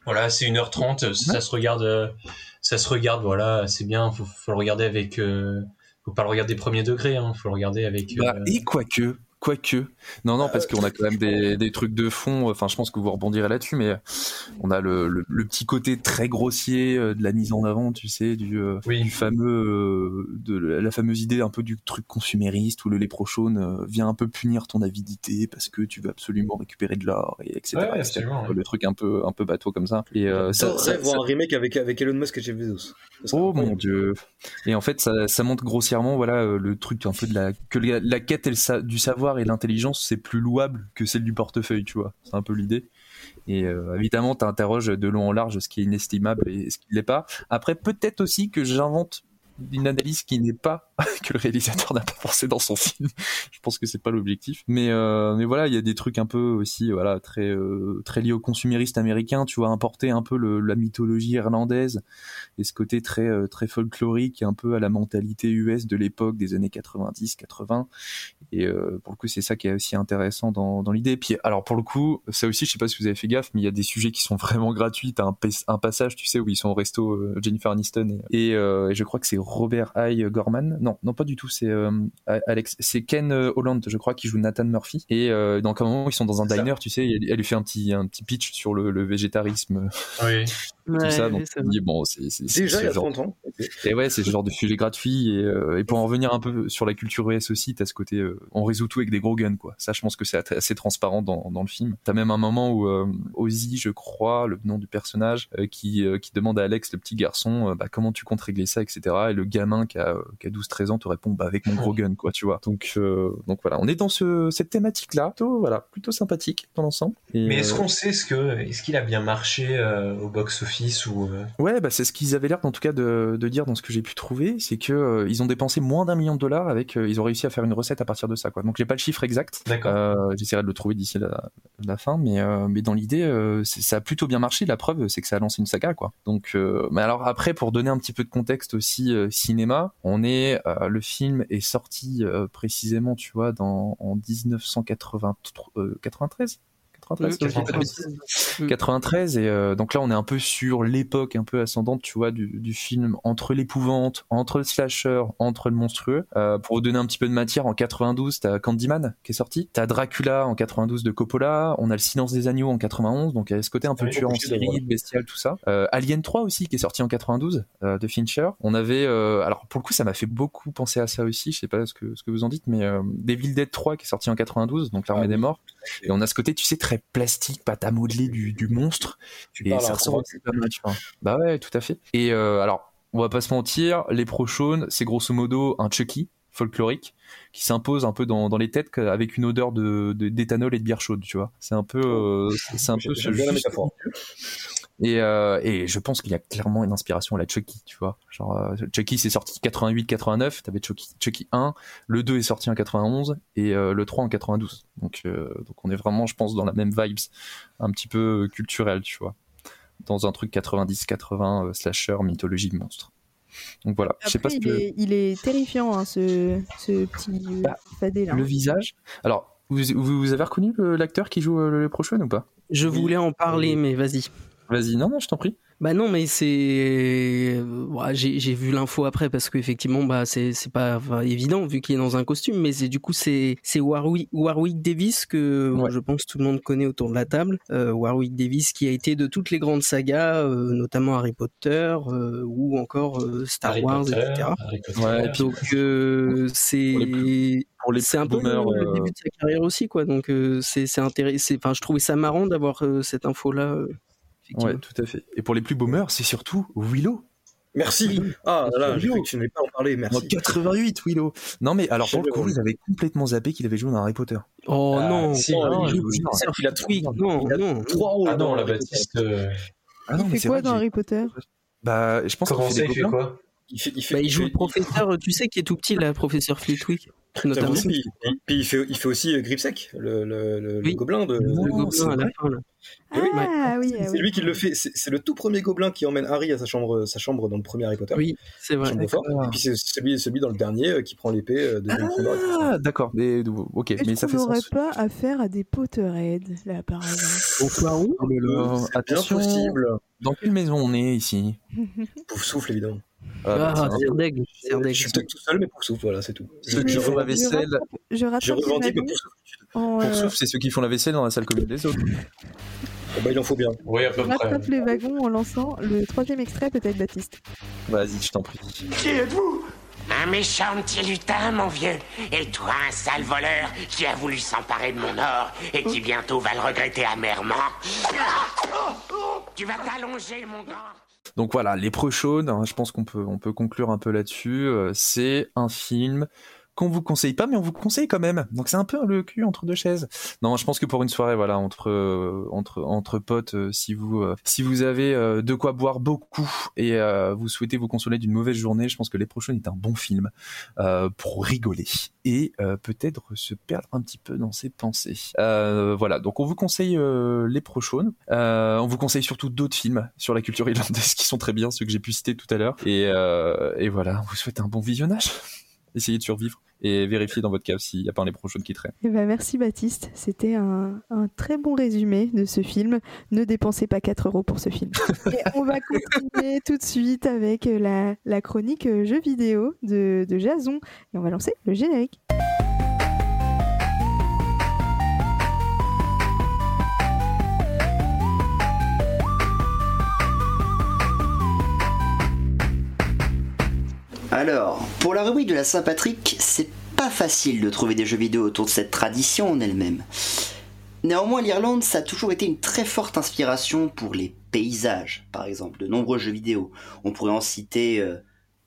Voilà, c'est une heure trente, ouais. ça se regarde, ça se regarde, voilà, c'est bien, faut, faut le regarder avec, euh, faut pas le regarder premier degré, hein, faut le regarder avec... Euh... Bah, et quoique, quoique, non, non, parce euh, qu'on a quand même des, des trucs de fond, enfin, je pense que vous rebondirez là-dessus, mais on a le, le, le petit côté très grossier de la mise en avant, tu sais, du, oui. du fameux, de la fameuse idée un peu du truc consumériste, où le Leprechaun vient un peu punir ton avidité parce que tu veux absolument récupérer de l'or, et et cetera. Ouais, ouais, et cetera. Ouais. Le truc un peu, un peu bateau comme ça. Et, euh, ça, ça, ça voir ça... un remake avec, avec Elon Musk et Jeff Bezos. Oh mon dieu. Et en fait, ça, ça montre grossièrement, voilà, le truc un peu de la, que la, la quête et le, du savoir et l'intelligence c'est plus louable que celle du portefeuille, tu vois, c'est un peu l'idée. Et euh, évidemment t'interroges de long en large ce qui est inestimable et ce qui ne l'est pas. Après peut-être aussi que j'invente une analyse qui n'est pas que le réalisateur n'a pas pensé dans son film. Je pense que c'est pas l'objectif. Mais euh, mais voilà, il y a des trucs un peu aussi, voilà, très euh, très liés au consumériste américain. Tu vois, importer un peu le, la mythologie irlandaise et ce côté très euh, très folklorique, un peu à la mentalité U S de l'époque des années quatre-vingt-dix quatre-vingts. Et euh, pour le coup, c'est ça qui est aussi intéressant dans dans l'idée. Et puis alors pour le coup, ça aussi, je sais pas si vous avez fait gaffe, mais il y a des sujets qui sont vraiment gratuits. T'as un, un passage, tu sais, où ils sont au resto, euh, Jennifer Aniston et, et, euh, et je crois que c'est Robert I. Gorman. Non, non pas du tout. C'est euh, Alex, c'est Ken Holland, je crois, qui joue Nathan Murphy. Et euh, donc à un moment, ils sont dans un c'est diner, ça. Tu sais, et elle, elle lui fait un petit un petit pitch sur le, le végétarisme. Oui. Tout ouais, ça, donc on dit bon, c'est, c'est, c'est déjà ce il y a genre... trente ans. Et ouais, c'est ce genre de sujet gratuit. Et, euh, et pour en revenir un peu sur la culture U S aussi, t'as ce côté, euh, on résout tout avec des gros guns, quoi. Ça, je pense que c'est assez transparent dans dans le film. T'as même un moment où euh, Ozzy, je crois, le nom du personnage, euh, qui euh, qui demande à Alex, le petit garçon, euh, bah comment tu comptes régler ça, et cetera. Et le gamin qui a, qui a douze treize ans te répond bah avec mon gros gun, quoi, tu vois. Donc euh, donc voilà, on est dans ce cette thématique là, plutôt voilà, plutôt sympathique dans l'ensemble. Et, mais est-ce euh... qu'on sait ce que est-ce qu'il a bien marché euh, au box office? Ou... Ouais, bah c'est ce qu'ils avaient l'air en tout cas de, de dire dans ce que j'ai pu trouver, c'est que euh, ils ont dépensé moins d'un million de dollars avec, euh, ils ont réussi à faire une recette à partir de ça, quoi. Donc j'ai pas le chiffre exact, euh, j'essaierai de le trouver d'ici la, la fin, mais euh, mais dans l'idée euh, ça a plutôt bien marché. La preuve, c'est que ça a lancé une saga, quoi. Donc, euh, mais alors après, pour donner un petit peu de contexte aussi euh, cinéma, on est euh, le film est sorti euh, précisément, tu vois, dans en dix-neuf cent quatre-vingt-treize. quatre-vingt-treize, et euh, donc là on est un peu sur l'époque un peu ascendante, tu vois, du, du film, entre l'épouvante, entre le slasher, entre le monstrueux. Euh, pour vous donner un petit peu de matière, en quatre-vingt-douze t'as Candyman qui est sorti, t'as Dracula en quatre-vingt-douze de Coppola, on a Le Silence des Agneaux en quatre-vingt-onze, donc il y a ce côté un peu tueur en série, bestial, tout ça. Euh, Alien trois aussi qui est sorti en quatre-vingt-douze euh, de Fincher. On avait, euh, alors pour le coup ça m'a fait beaucoup penser à ça aussi, je sais pas ce que, ce que vous en dites, mais euh, Devil Dead trois qui est sorti en quatre-vingt-douze, donc L'Armée ah, des Morts, et on a ce côté, tu sais, très plastique, pâte à modeler du, du monstre, tu et ça ressemble à ça. Bah ouais, tout à fait. Et euh, alors, on va pas se mentir, les Leprechaun, c'est grosso modo un Chucky folklorique qui s'impose un peu dans, dans les têtes avec une odeur de, de, d'éthanol et de bière chaude, tu vois. C'est un peu, euh, c'est, c'est un peu ce juste... la métaphore. Et, euh, et je pense qu'il y a clairement une inspiration à la Chucky, tu vois. Genre, euh, Chucky, c'est sorti quatre-vingt-huit quatre-vingt-neuf, t'avais Chucky, Chucky un, le deux est sorti en quatre-vingt-onze, et euh, le trois en quatre-vingt-douze. Donc, euh, donc on est vraiment, je pense, dans la même vibes, un petit peu culturelle, tu vois. Dans un truc quatre-vingt-dix quatre-vingts, euh, slasher, mythologie, monstre. Donc voilà. Après, je sais pas il, ce est, que... il est terrifiant, hein, ce, ce petit bah, fadé là. Le visage. Alors, vous, vous avez reconnu l'acteur qui joue le Leprechaun ou pas ? Je voulais en parler, mais vas-y. Vas-y, non, non, je t'en prie. Bah non, mais c'est... Bah, j'ai, j'ai vu l'info après, parce qu'effectivement, bah, c'est, c'est pas enfin, évident, vu qu'il est dans un costume, mais c'est, du coup, c'est, c'est Warwick, Warwick Davis, que ouais. je pense tout le monde connaît autour de la table. Euh, Warwick Davis, qui a été de toutes les grandes sagas, euh, notamment Harry Potter, euh, ou encore euh, Star Harry Wars, Potter, et cetera. Ouais, donc, euh, c'est... Pour les plus, pour les c'est un peu boomers, le, le début de sa carrière aussi, quoi. Donc, euh, c'est, c'est intéressant. Enfin, je trouvais ça marrant d'avoir euh, cette info-là... Euh... Ouais, tout à fait. Et pour les plus boomers, c'est surtout Willow. Merci. Ah là, je n'ai pas en parlé. Merci. En quatre-vingt-huit, Willow. Non mais alors pour le coup, vous avez complètement zappé qu'il avait joué dans Harry Potter. Oh ah, non. Si, non, non, il, non ça, il a Twig. Non, il a non. Trois rôles. Ah non, la Baptiste. Euh... Ah non, il mais fait c'est quoi vrai, dans j'ai... Harry Potter ? Bah, je pense Comment qu'il fait, il fait quoi ? Il, fait, il, fait, bah, il, il joue fait, le professeur, tu sais, qui est tout petit, là, le professeur Flitwick, notamment. Puis il fait, il fait aussi euh, Gripsec, le, le, le, oui. le gobelin de. Le, le gobelin à la fin, là. Ah, oui, bah, oui, c'est, oui. c'est lui qui le fait. C'est, c'est le tout premier gobelin qui emmène Harry à sa chambre, sa chambre dans le premier Harry Potter. Oui, c'est vrai. Et puis c'est celui, celui dans le dernier euh, qui prend l'épée euh, de. Ah, d'accord. Mais, ok, mais ça fait sens. On n'aurait pas affaire à des Potterheads, là, par exemple. Au cas où. Attention. Dans quelle maison on est ici ? Pouf souffle, évidemment. Ah, ah, Serdaigle. Je suis peut-être tout seul, mais pour souffle, voilà, c'est tout. Ceux qui font la vaisselle, je, rapp- je, rapp- je revendique que pour souffle. Oh, pour euh... souffle, c'est ceux qui font la vaisselle dans la salle commune des autres. Oh, bah, il en faut bien. Oui, à peu près. Rattrape les wagons en lançant le troisième extrait, peut-être Baptiste. Vas-y, je t'en prie. Qui êtes-vous ? Un méchant petit lutin, mon vieux. Et toi, un sale voleur qui a voulu s'emparer de mon or et qui bientôt va le regretter amèrement. Tu vas t'allonger, mon gars. Donc voilà, Leprechaun, hein, je pense qu'on peut, on peut conclure un peu là-dessus. Euh, c'est un film qu'on vous conseille pas, mais on vous conseille quand même. Donc c'est un peu le cul entre deux chaises. Non, je pense que pour une soirée, voilà, entre euh, entre entre potes, euh, si vous euh, si vous avez euh, de quoi boire beaucoup et euh, vous souhaitez vous consoler d'une mauvaise journée, je pense que Leprechaun est un bon film euh, pour rigoler et euh, peut-être se perdre un petit peu dans ses pensées. Euh, voilà, donc on vous conseille euh, Leprechaun. Euh, on vous conseille surtout d'autres films sur la culture irlandaise qui sont très bien, ceux que j'ai pu citer tout à l'heure. Et, euh, et voilà, on vous souhaite un bon visionnage. Essayez de survivre et vérifiez dans votre cave s'il n'y a pas un Leprechaun qui traîne. Eh ben merci Baptiste, c'était un, un très bon résumé de ce film. Ne dépensez pas quatre euros pour ce film. Et on va continuer tout de suite avec la, la chronique jeux vidéo de, de Jason. Et on va lancer le générique. Alors, pour la rubrique de la Saint-Patrick, c'est pas facile de trouver des jeux vidéo autour de cette tradition en elle-même. Néanmoins, l'Irlande, ça a toujours été une très forte inspiration pour les paysages, par exemple, de nombreux jeux vidéo. On pourrait en citer, euh,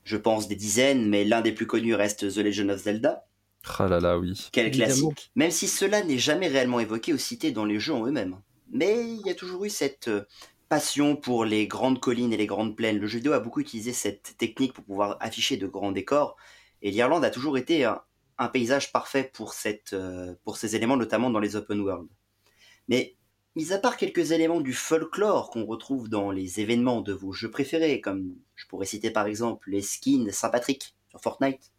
je pense, des dizaines, mais l'un des plus connus reste The Legend of Zelda. Ah là là, oui. Quel classique. Évidemment. Même si cela n'est jamais réellement évoqué ou cité dans les jeux en eux-mêmes. Mais il y a toujours eu cette... Euh, passion pour les grandes collines et les grandes plaines. Le jeu vidéo a beaucoup utilisé cette technique pour pouvoir afficher de grands décors, et l'Irlande a toujours été un, un paysage parfait pour, cette, euh, pour ces éléments, notamment dans les open world. Mais, mis à part quelques éléments du folklore qu'on retrouve dans les événements de vos jeux préférés, comme je pourrais citer par exemple les skins Saint-Patrick sur Fortnite,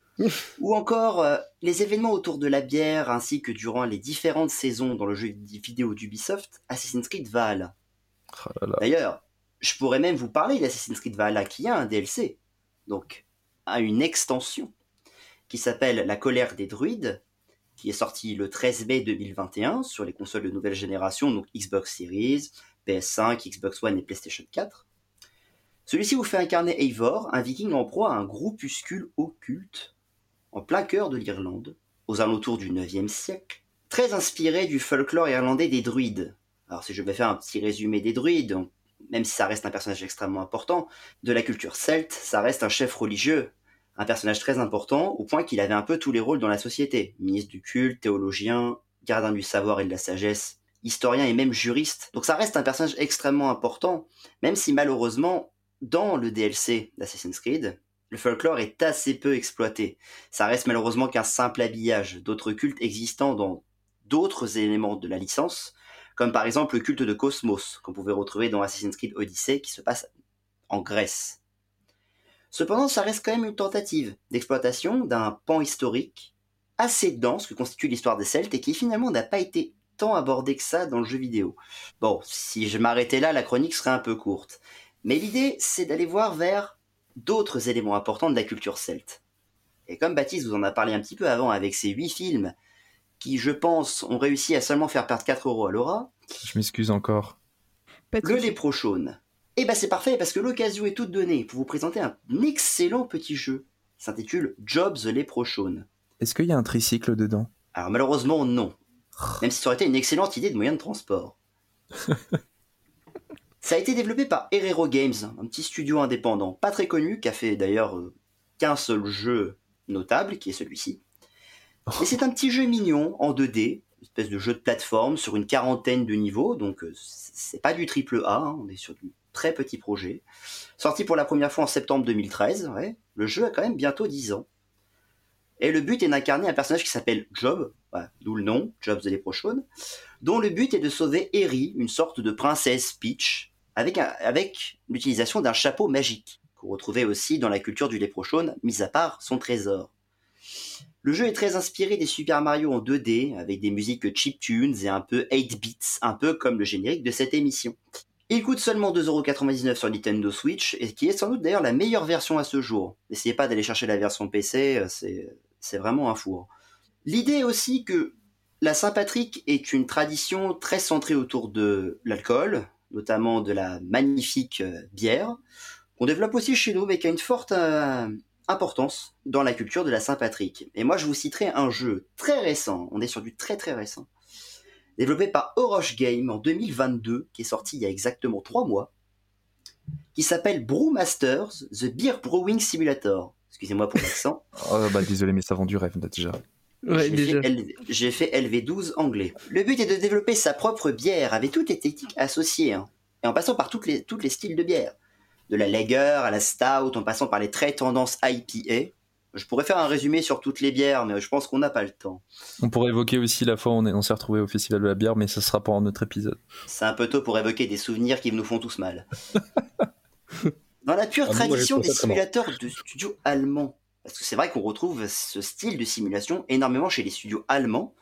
ou encore euh, les événements autour de la bière, ainsi que durant les différentes saisons dans le jeu vidéo d'Ubisoft, Assassin's Creed Valhalla. Oh là là. D'ailleurs, je pourrais même vous parler d'Assassin's Creed Valhalla qui a un D L C, donc à une extension, qui s'appelle La colère des druides, qui est sortie le treize mai deux mille vingt et un sur les consoles de nouvelle génération, donc Xbox Series, P S cinq, Xbox One et PlayStation quatre. Celui-ci vous fait incarner Eivor, un viking en proie à un groupuscule occulte, en plein cœur de l'Irlande, aux alentours du neuvième siècle, très inspiré du folklore irlandais des druides. Alors si je vais faire un petit résumé des druides, même si ça reste un personnage extrêmement important, de la culture celte, ça reste un chef religieux, un personnage très important, au point qu'il avait un peu tous les rôles dans la société. Ministre du culte, théologien, gardien du savoir et de la sagesse, historien et même juriste. Donc ça reste un personnage extrêmement important, même si malheureusement, dans le D L C d'Assassin's Creed, le folklore est assez peu exploité. Ça reste malheureusement qu'un simple habillage d'autres cultes existants dans d'autres éléments de la licence, comme par exemple le culte de Cosmos, qu'on pouvait retrouver dans Assassin's Creed Odyssey, qui se passe en Grèce. Cependant, ça reste quand même une tentative d'exploitation d'un pan historique assez dense que constitue l'histoire des Celtes et qui finalement n'a pas été tant abordé que ça dans le jeu vidéo. Bon, si je m'arrêtais là, la chronique serait un peu courte. Mais l'idée, c'est d'aller voir vers d'autres éléments importants de la culture celte. Et comme Baptiste vous en a parlé un petit peu avant avec ses huit films, qui, je pense, ont réussi à seulement faire perdre quatre euros à Laura. Je m'excuse encore. Le Leprechaun. Eh ben c'est parfait, parce que l'occasion est toute donnée pour vous présenter un excellent petit jeu. Il s'intitule Jobs Leprechaun. Est-ce qu'il y a un tricycle dedans ? Alors malheureusement, non. Même si ça aurait été une excellente idée de moyen de transport. Ça a été développé par Heroro Games, un petit studio indépendant, pas très connu, qui a fait d'ailleurs euh, qu'un seul jeu notable, qui est celui-ci. Et c'est un petit jeu mignon en deux D, une espèce de jeu de plateforme sur une quarantaine de niveaux, donc c'est pas du triple A, hein, on est sur du très petit projet. Sorti pour la première fois en septembre deux mille treize, ouais, le jeu a quand même bientôt dix ans. Et le but est d'incarner un personnage qui s'appelle Job, voilà, d'où le nom, Jobs the Leprechaun, dont le but est de sauver Eri, une sorte de princesse Peach, avec, un, avec l'utilisation d'un chapeau magique, qu'on retrouvait aussi dans la culture du Leprechaun, mis à part son trésor. Le jeu est très inspiré des Super Mario en deux D, avec des musiques chiptunes et un peu huit bits, un peu comme le générique de cette émission. Il coûte seulement deux euros quatre-vingt-dix-neuf sur Nintendo Switch, et qui est sans doute d'ailleurs la meilleure version à ce jour. N'essayez pas d'aller chercher la version P C, c'est, c'est vraiment un four. L'idée est aussi que la Saint-Patrick est une tradition très centrée autour de l'alcool, notamment de la magnifique bière, qu'on développe aussi chez nous, mais qui a une forte... Euh, importance dans la culture de la Saint-Patrick. Et moi, je vous citerai un jeu très récent, on est sur du très très récent, développé par Oroch Game en deux mille vingt-deux, qui est sorti il y a exactement trois mois, qui s'appelle Brewmasters The Beer Brewing Simulator, Excusez-moi pour l'accent. Oh, bah, désolé, mais ça vend du rêve, déjà. Ouais, j'ai, déjà. Fait L V, j'ai fait L V douze anglais. Le but est de développer sa propre bière avec toutes les techniques associées, hein, et en passant par toutes les, toutes les styles de bière. De la lager à la stout, en passant par les traits tendance I P A. Je pourrais faire un résumé sur toutes les bières, mais je pense qu'on n'a pas le temps. On pourrait évoquer aussi la fois où on, est, on s'est retrouvé au Festival de la bière, mais ça sera pour un autre épisode. C'est un peu tôt pour évoquer des souvenirs qui nous font tous mal. Dans la pure ah tradition bon, des simulateurs de studios allemands, parce que c'est vrai qu'on retrouve ce style de simulation énormément chez les studios allemands,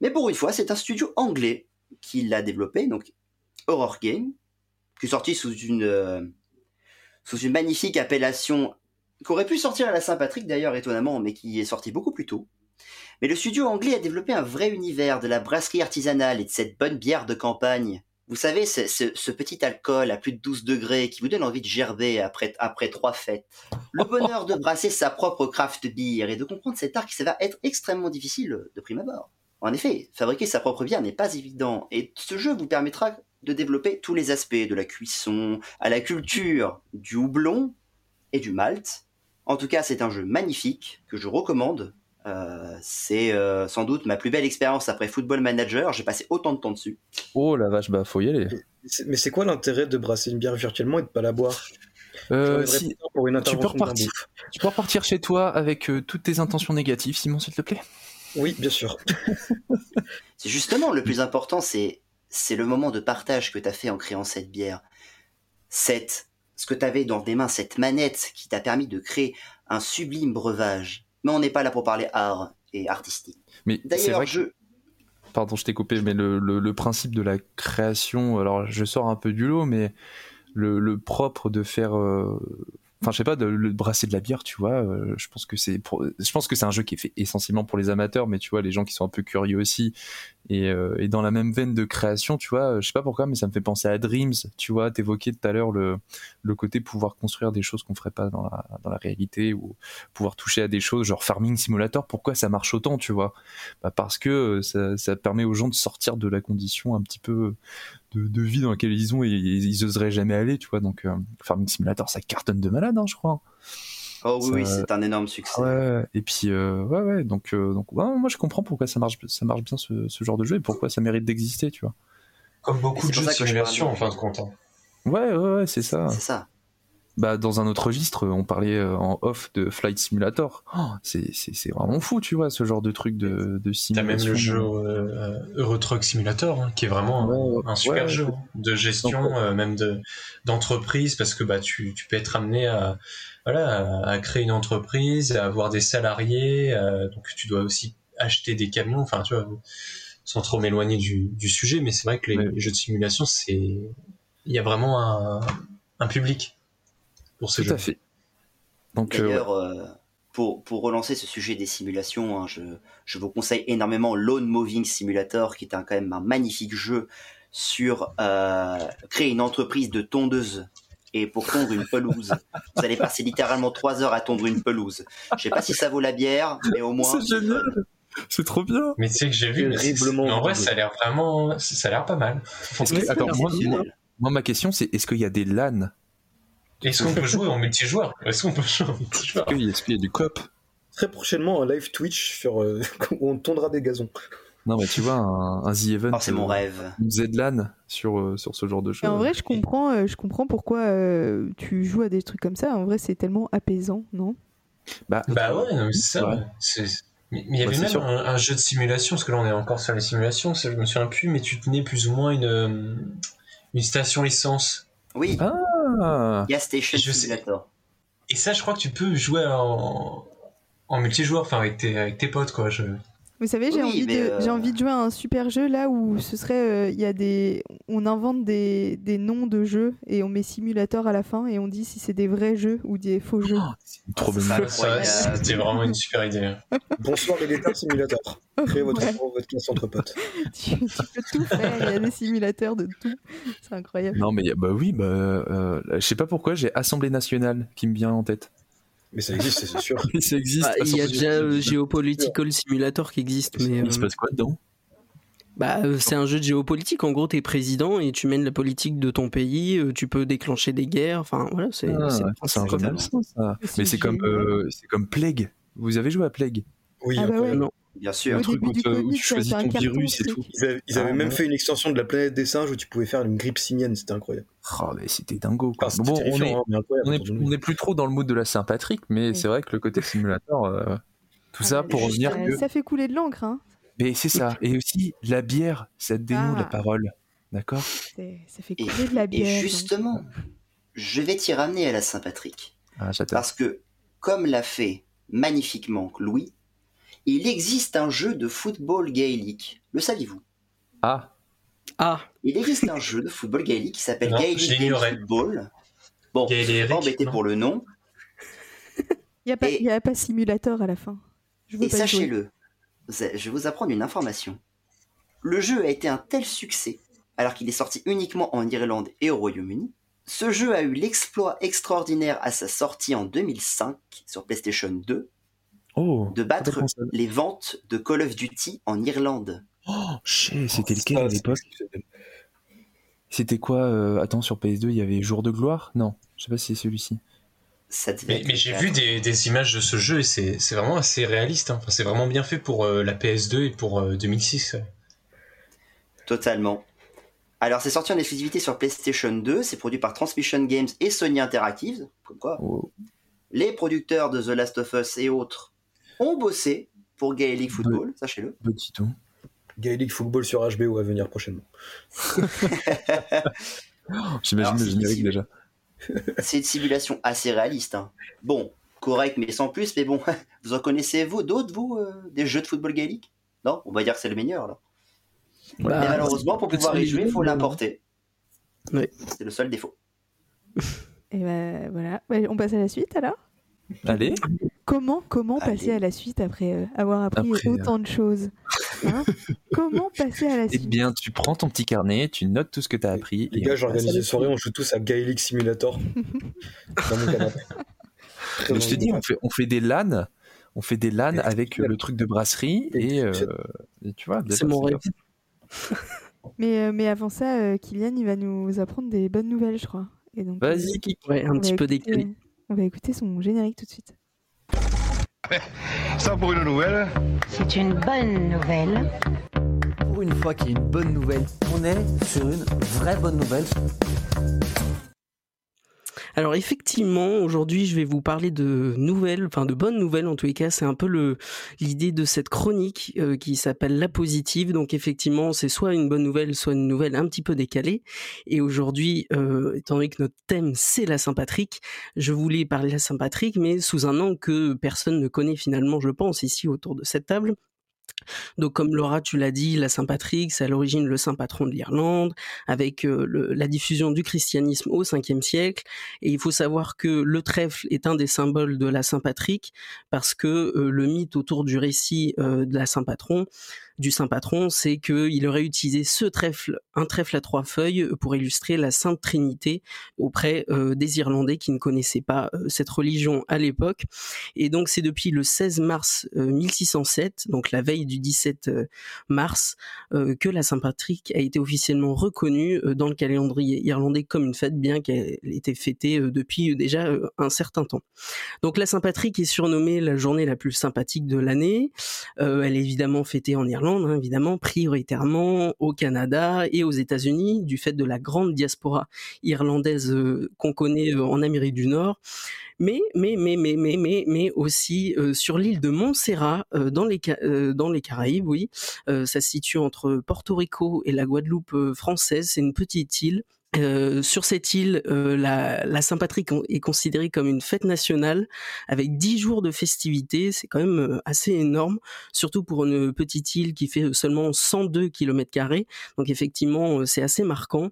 mais pour une fois, c'est un studio anglais qui l'a développé, donc Oroch Game, qui est sorti sous une, euh, sous une magnifique appellation qu'aurait pu sortir à la Saint-Patrick d'ailleurs étonnamment, mais qui est sorti beaucoup plus tôt. Mais le studio anglais a développé un vrai univers de la brasserie artisanale et de cette bonne bière de campagne. Vous savez, ce, ce, ce petit alcool à plus de douze degrés qui vous donne envie de gerber après, après trois fêtes. Le bonheur de brasser sa propre craft beer et de comprendre cet art qui va être extrêmement difficile de prime abord. En effet, fabriquer sa propre bière n'est pas évident et ce jeu vous permettra de développer tous les aspects, de la cuisson à la culture, du houblon et du malt. En tout cas, c'est un jeu magnifique que je recommande. Euh, c'est euh, sans doute ma plus belle expérience après Football Manager, j'ai passé autant de temps dessus. Oh la vache, bah faut y aller. C'est, mais c'est quoi l'intérêt de brasser une bière virtuellement et de pas la boire? euh, si, pour une tu, peux repartir, tu peux repartir chez toi avec euh, toutes tes intentions négatives, Simon, s'il te plaît. Oui, bien sûr. C'est justement le plus important, c'est, c'est le moment de partage que t'as fait en créant cette bière. Cette, ce que t'avais dans tes mains, cette manette qui t'a permis de créer un sublime breuvage. Mais on n'est pas là pour parler art et artistique. Mais d'ailleurs, c'est vrai que... je... Pardon, je t'ai coupé, mais le, le, le principe de la création... Alors, je sors un peu du lot, mais le, le propre de faire... Euh... Enfin, je sais pas, de, de brasser de la bière, tu vois. Euh, je pense que c'est pro... je pense que c'est un jeu qui est fait essentiellement pour les amateurs, mais tu vois, les gens qui sont un peu curieux aussi. Et, euh, et dans la même veine de création, tu vois, je sais pas pourquoi, mais ça me fait penser à Dreams, tu vois. T'évoquais tout à l'heure le, le côté pouvoir construire des choses qu'on ferait pas dans la, dans la réalité, ou pouvoir toucher à des choses, genre Farming Simulator. Pourquoi ça marche autant, tu vois? Bah parce que ça, ça permet aux gens de sortir de la condition un petit peu de, de vie dans laquelle ils ont et ils oseraient jamais aller, tu vois. Donc euh, Farming Simulator, ça cartonne de malade, hein, je crois. Oh oui, ça... oui, c'est un énorme succès. Ouais, et puis, euh, ouais, ouais, donc, euh, donc ouais, moi je comprends pourquoi ça marche, ça marche bien ce, ce genre de jeu et pourquoi ça mérite d'exister, tu vois. Comme beaucoup de jeux de simulation, en fin de compte. Ouais, ouais, ouais, c'est ça. C'est ça. Bah, dans un autre registre, on parlait en off de Flight Simulator. Oh, c'est, c'est, c'est vraiment fou, tu vois, ce genre de truc de, de simulation. T'as même le jeu euh, Euro Truck Simulator, hein, qui est vraiment ouais, un, un super ouais, jeu de gestion, donc, euh, même de, d'entreprise, parce que bah, tu, tu peux être amené à, voilà, à créer une entreprise, à avoir des salariés, euh, donc tu dois aussi acheter des camions, enfin, tu vois, sans trop m'éloigner du, du sujet, mais c'est vrai que les, ouais. les jeux de simulation, c'est... il y a vraiment un, un public. Pour ce Tout jeu. à fait. Donc, D'ailleurs, euh, ouais. euh, pour, pour relancer ce sujet des simulations, hein, je, je vous conseille énormément Lawn Mowing Simulator, qui est un, quand même un magnifique jeu sur euh, créer une entreprise de tondeuse et pour tondre une pelouse. Vous allez passer littéralement trois heures à tondre une pelouse. Je ne sais pas si ça vaut la bière, mais au moins... C'est génial. C'est trop bien. Mais tu sais que j'ai vu, mais c'est, c'est, mais en vrai, ça a l'air vraiment... Ça a l'air pas mal. Que, attends, moi, moi, ma question, c'est est-ce qu'il y a des LAN? Est-ce qu'on peut jouer en multijoueur? Est-ce qu'on peut jouer en multijoueur? Est-ce qu'il y a du coop? Très prochainement, un live Twitch sur, euh, où on tondra des gazons. Non, mais tu vois, un, un The Event, oh, c'est euh, mon rêve. Une Z LAN sur, sur ce genre de choses. En vrai, je comprends, euh, je comprends pourquoi euh, tu joues à des trucs comme ça. En vrai, c'est tellement apaisant, non? Bah, bah ouais, non, mais c'est ça. Ouais. C'est... Mais il y avait ouais, même un, un jeu de simulation, parce que là, on est encore sur les simulations, ça, je me souviens plus, mais tu tenais plus ou moins une, une station essence. Oui. Ah. Gas Station Simulator. Et ça, je crois que tu peux jouer en, en multijoueur, enfin avec tes, avec tes potes, quoi. Je... Vous savez, j'ai, oui, envie de, euh... j'ai envie de jouer à un super jeu là où ce serait, il euh, y a des, on invente des, des noms de jeux et on met simulator à la fin et on dit si c'est des vrais jeux ou des faux jeux. Oh, c'est trop bien. Ah, ça, c'était vraiment une super idée. Bonsoir les détails simulateurs. Créez votre, ouais. votre classe entre potes. tu, tu peux tout faire, il y a des simulateurs de tout. C'est incroyable. Non mais bah oui, bah euh, je sais pas pourquoi j'ai Assemblée nationale qui me vient en tête. Mais ça existe, c'est sûr. Mais ça existe. Ah, il y a déjà euh, Geopolitical Simulator qui existe. Mais, mais il se passe quoi dedans? Bah, c'est un jeu de géopolitique. En gros, t'es président et tu mènes la politique de ton pays. Tu peux déclencher des guerres. Enfin, voilà, c'est, ah, c'est, c'est, c'est comme ça. ça. Mais c'est, c'est comme, euh, c'est comme Plague. Vous avez joué à Plague? Oui, ah bah ouais. non. Bien sûr, un truc où, COVID, où tu choisis ton virus et tout. Ils avaient, ils avaient ah, même ouais. fait une extension de la planète des singes où tu pouvais faire une grippe simienne, c'était incroyable. Oh, mais c'était dingo. Quoi. Enfin, c'était bon, on, est, mais on, est, on est plus trop dans le mood de la Saint-Patrick, mais ouais. c'est vrai que le côté simulateur, euh, tout ah, ça pour revenir. Ça, que... ça fait couler de l'encre. Hein. Mais c'est ça. Et aussi, la bière, ça te dénoue ah. la parole. D'accord c'est... Ça fait couler et, de la bière. Et justement, donc. je vais t'y ramener à la Saint-Patrick. Ah, parce que, comme l'a fait magnifiquement Louis, il existe un jeu de football gaélique. Le saviez-vous ? Ah. Ah. Il existe un jeu de football gaélique qui s'appelle non, Gaelic Game Football. Bon, Gaelic, embêté non. pour le nom. Il n'y a pas simulator à la fin. Je et sachez-le, jouer. je vais vous apprendre une information. Le jeu a été un tel succès, alors qu'il est sorti uniquement en Irlande et au Royaume-Uni. Ce jeu a eu l'exploit extraordinaire à sa sortie en deux mille cinq sur PlayStation deux. Oh, de battre les ventes de Call of Duty en Irlande. Oh, shit, c'était oh, lequel à l'époque ? C'était quoi euh, Attends, sur P S deux, il y avait Jour de gloire ? Non, je sais pas si c'est celui-ci. Ça mais mais j'ai vu des, des images de ce jeu et c'est, c'est vraiment assez réaliste. Hein. Enfin, c'est vraiment bien fait pour euh, la P S deux et pour euh, deux mille six. Totalement. Alors, c'est sorti en exclusivité sur PlayStation deux. C'est produit par Transmission Games et Sony Interactive. Comme quoi, wow. Les producteurs de The Last of Us et autres ont bossé pour Gaelic Football, Be- sachez-le. Petit tout. Gaelic Football sur H B O à venir prochainement. J'imagine Alors, le générique une... déjà. C'est une simulation assez réaliste. Hein. Bon, correct, mais sans plus. Mais bon, vous en connaissez vous d'autres, vous, euh, des jeux de football gaélique ? Non ? On va dire que c'est le meilleur, là. Voilà, mais malheureusement, pour pouvoir y jouer, il faut l'importer. Oui. C'est le seul défaut. Et ben bah, voilà. On passe à la suite, alors ? Allez. Comment, comment Allez. passer à la suite après euh, avoir appris après, autant hein. de choses hein Comment passer à la suite ? Eh bien, tu prends ton petit carnet, tu notes tout ce que tu as appris. Les gars, j'organise des soirées, on joue tous à Gaelic Simulator. Dans mon canapé. Mais je te dis, on fait, on fait des LAN, on fait des LAN avec euh, le truc de brasserie et, euh, et tu vois. C'est mon rêve. mais, euh, mais avant ça, euh, Kylian, il va nous apprendre des bonnes nouvelles, je crois. Et donc, Vas-y, Kik. Ouais, un petit peu décalé. On va écouter son générique tout de suite. Ça pour une nouvelle. C'est une bonne nouvelle. Pour une fois qu'il y a une bonne nouvelle, on est sur une vraie bonne nouvelle. Alors effectivement, aujourd'hui, je vais vous parler de nouvelles, enfin de bonnes nouvelles en tous les cas. C'est un peu le l'idée de cette chronique euh, qui s'appelle La Positive. Donc effectivement, c'est soit une bonne nouvelle, soit une nouvelle un petit peu décalée. Et aujourd'hui, euh, étant donné que notre thème c'est la Saint-Patrick, je voulais parler de la Saint-Patrick, mais sous un angle que personne ne connaît finalement, je pense, ici autour de cette table. Donc comme Laura tu l'as dit, la Saint-Patrick c'est à l'origine le saint patron de l'Irlande avec euh, le, la diffusion du christianisme au cinquième siècle, et il faut savoir que le trèfle est un des symboles de la Saint-Patrick parce que euh, le mythe autour du récit euh, de la saint patron du saint patron c'est qu'il aurait utilisé ce trèfle, un trèfle à trois feuilles pour illustrer la Sainte Trinité auprès euh, des Irlandais qui ne connaissaient pas euh, cette religion à l'époque. Et donc c'est depuis le seize mars euh, mille six cent sept, donc la veille du dix-sept mars, euh, que la Saint-Patrick a été officiellement reconnue euh, dans le calendrier irlandais comme une fête, bien qu'elle ait été fêtée euh, depuis euh, déjà euh, un certain temps. Donc la Saint-Patrick est surnommée la journée la plus sympathique de l'année. Euh, elle est évidemment fêtée en Irlande, hein, évidemment, prioritairement au Canada et aux États-Unis du fait de la grande diaspora irlandaise euh, qu'on connaît euh, en Amérique du Nord. Mais, mais, mais, mais, mais, mais, mais aussi euh, sur l'île de Montserrat, euh, dans, les, euh, dans les Caraïbes, oui. Euh, ça se situe entre Porto Rico et la Guadeloupe euh, française. C'est une petite île. Euh, sur cette île, euh, la, la Saint-Patrick est considérée comme une fête nationale avec dix jours de festivités. C'est quand même assez énorme, surtout pour une petite île qui fait seulement cent deux kilomètres carrés. Donc effectivement, c'est assez marquant.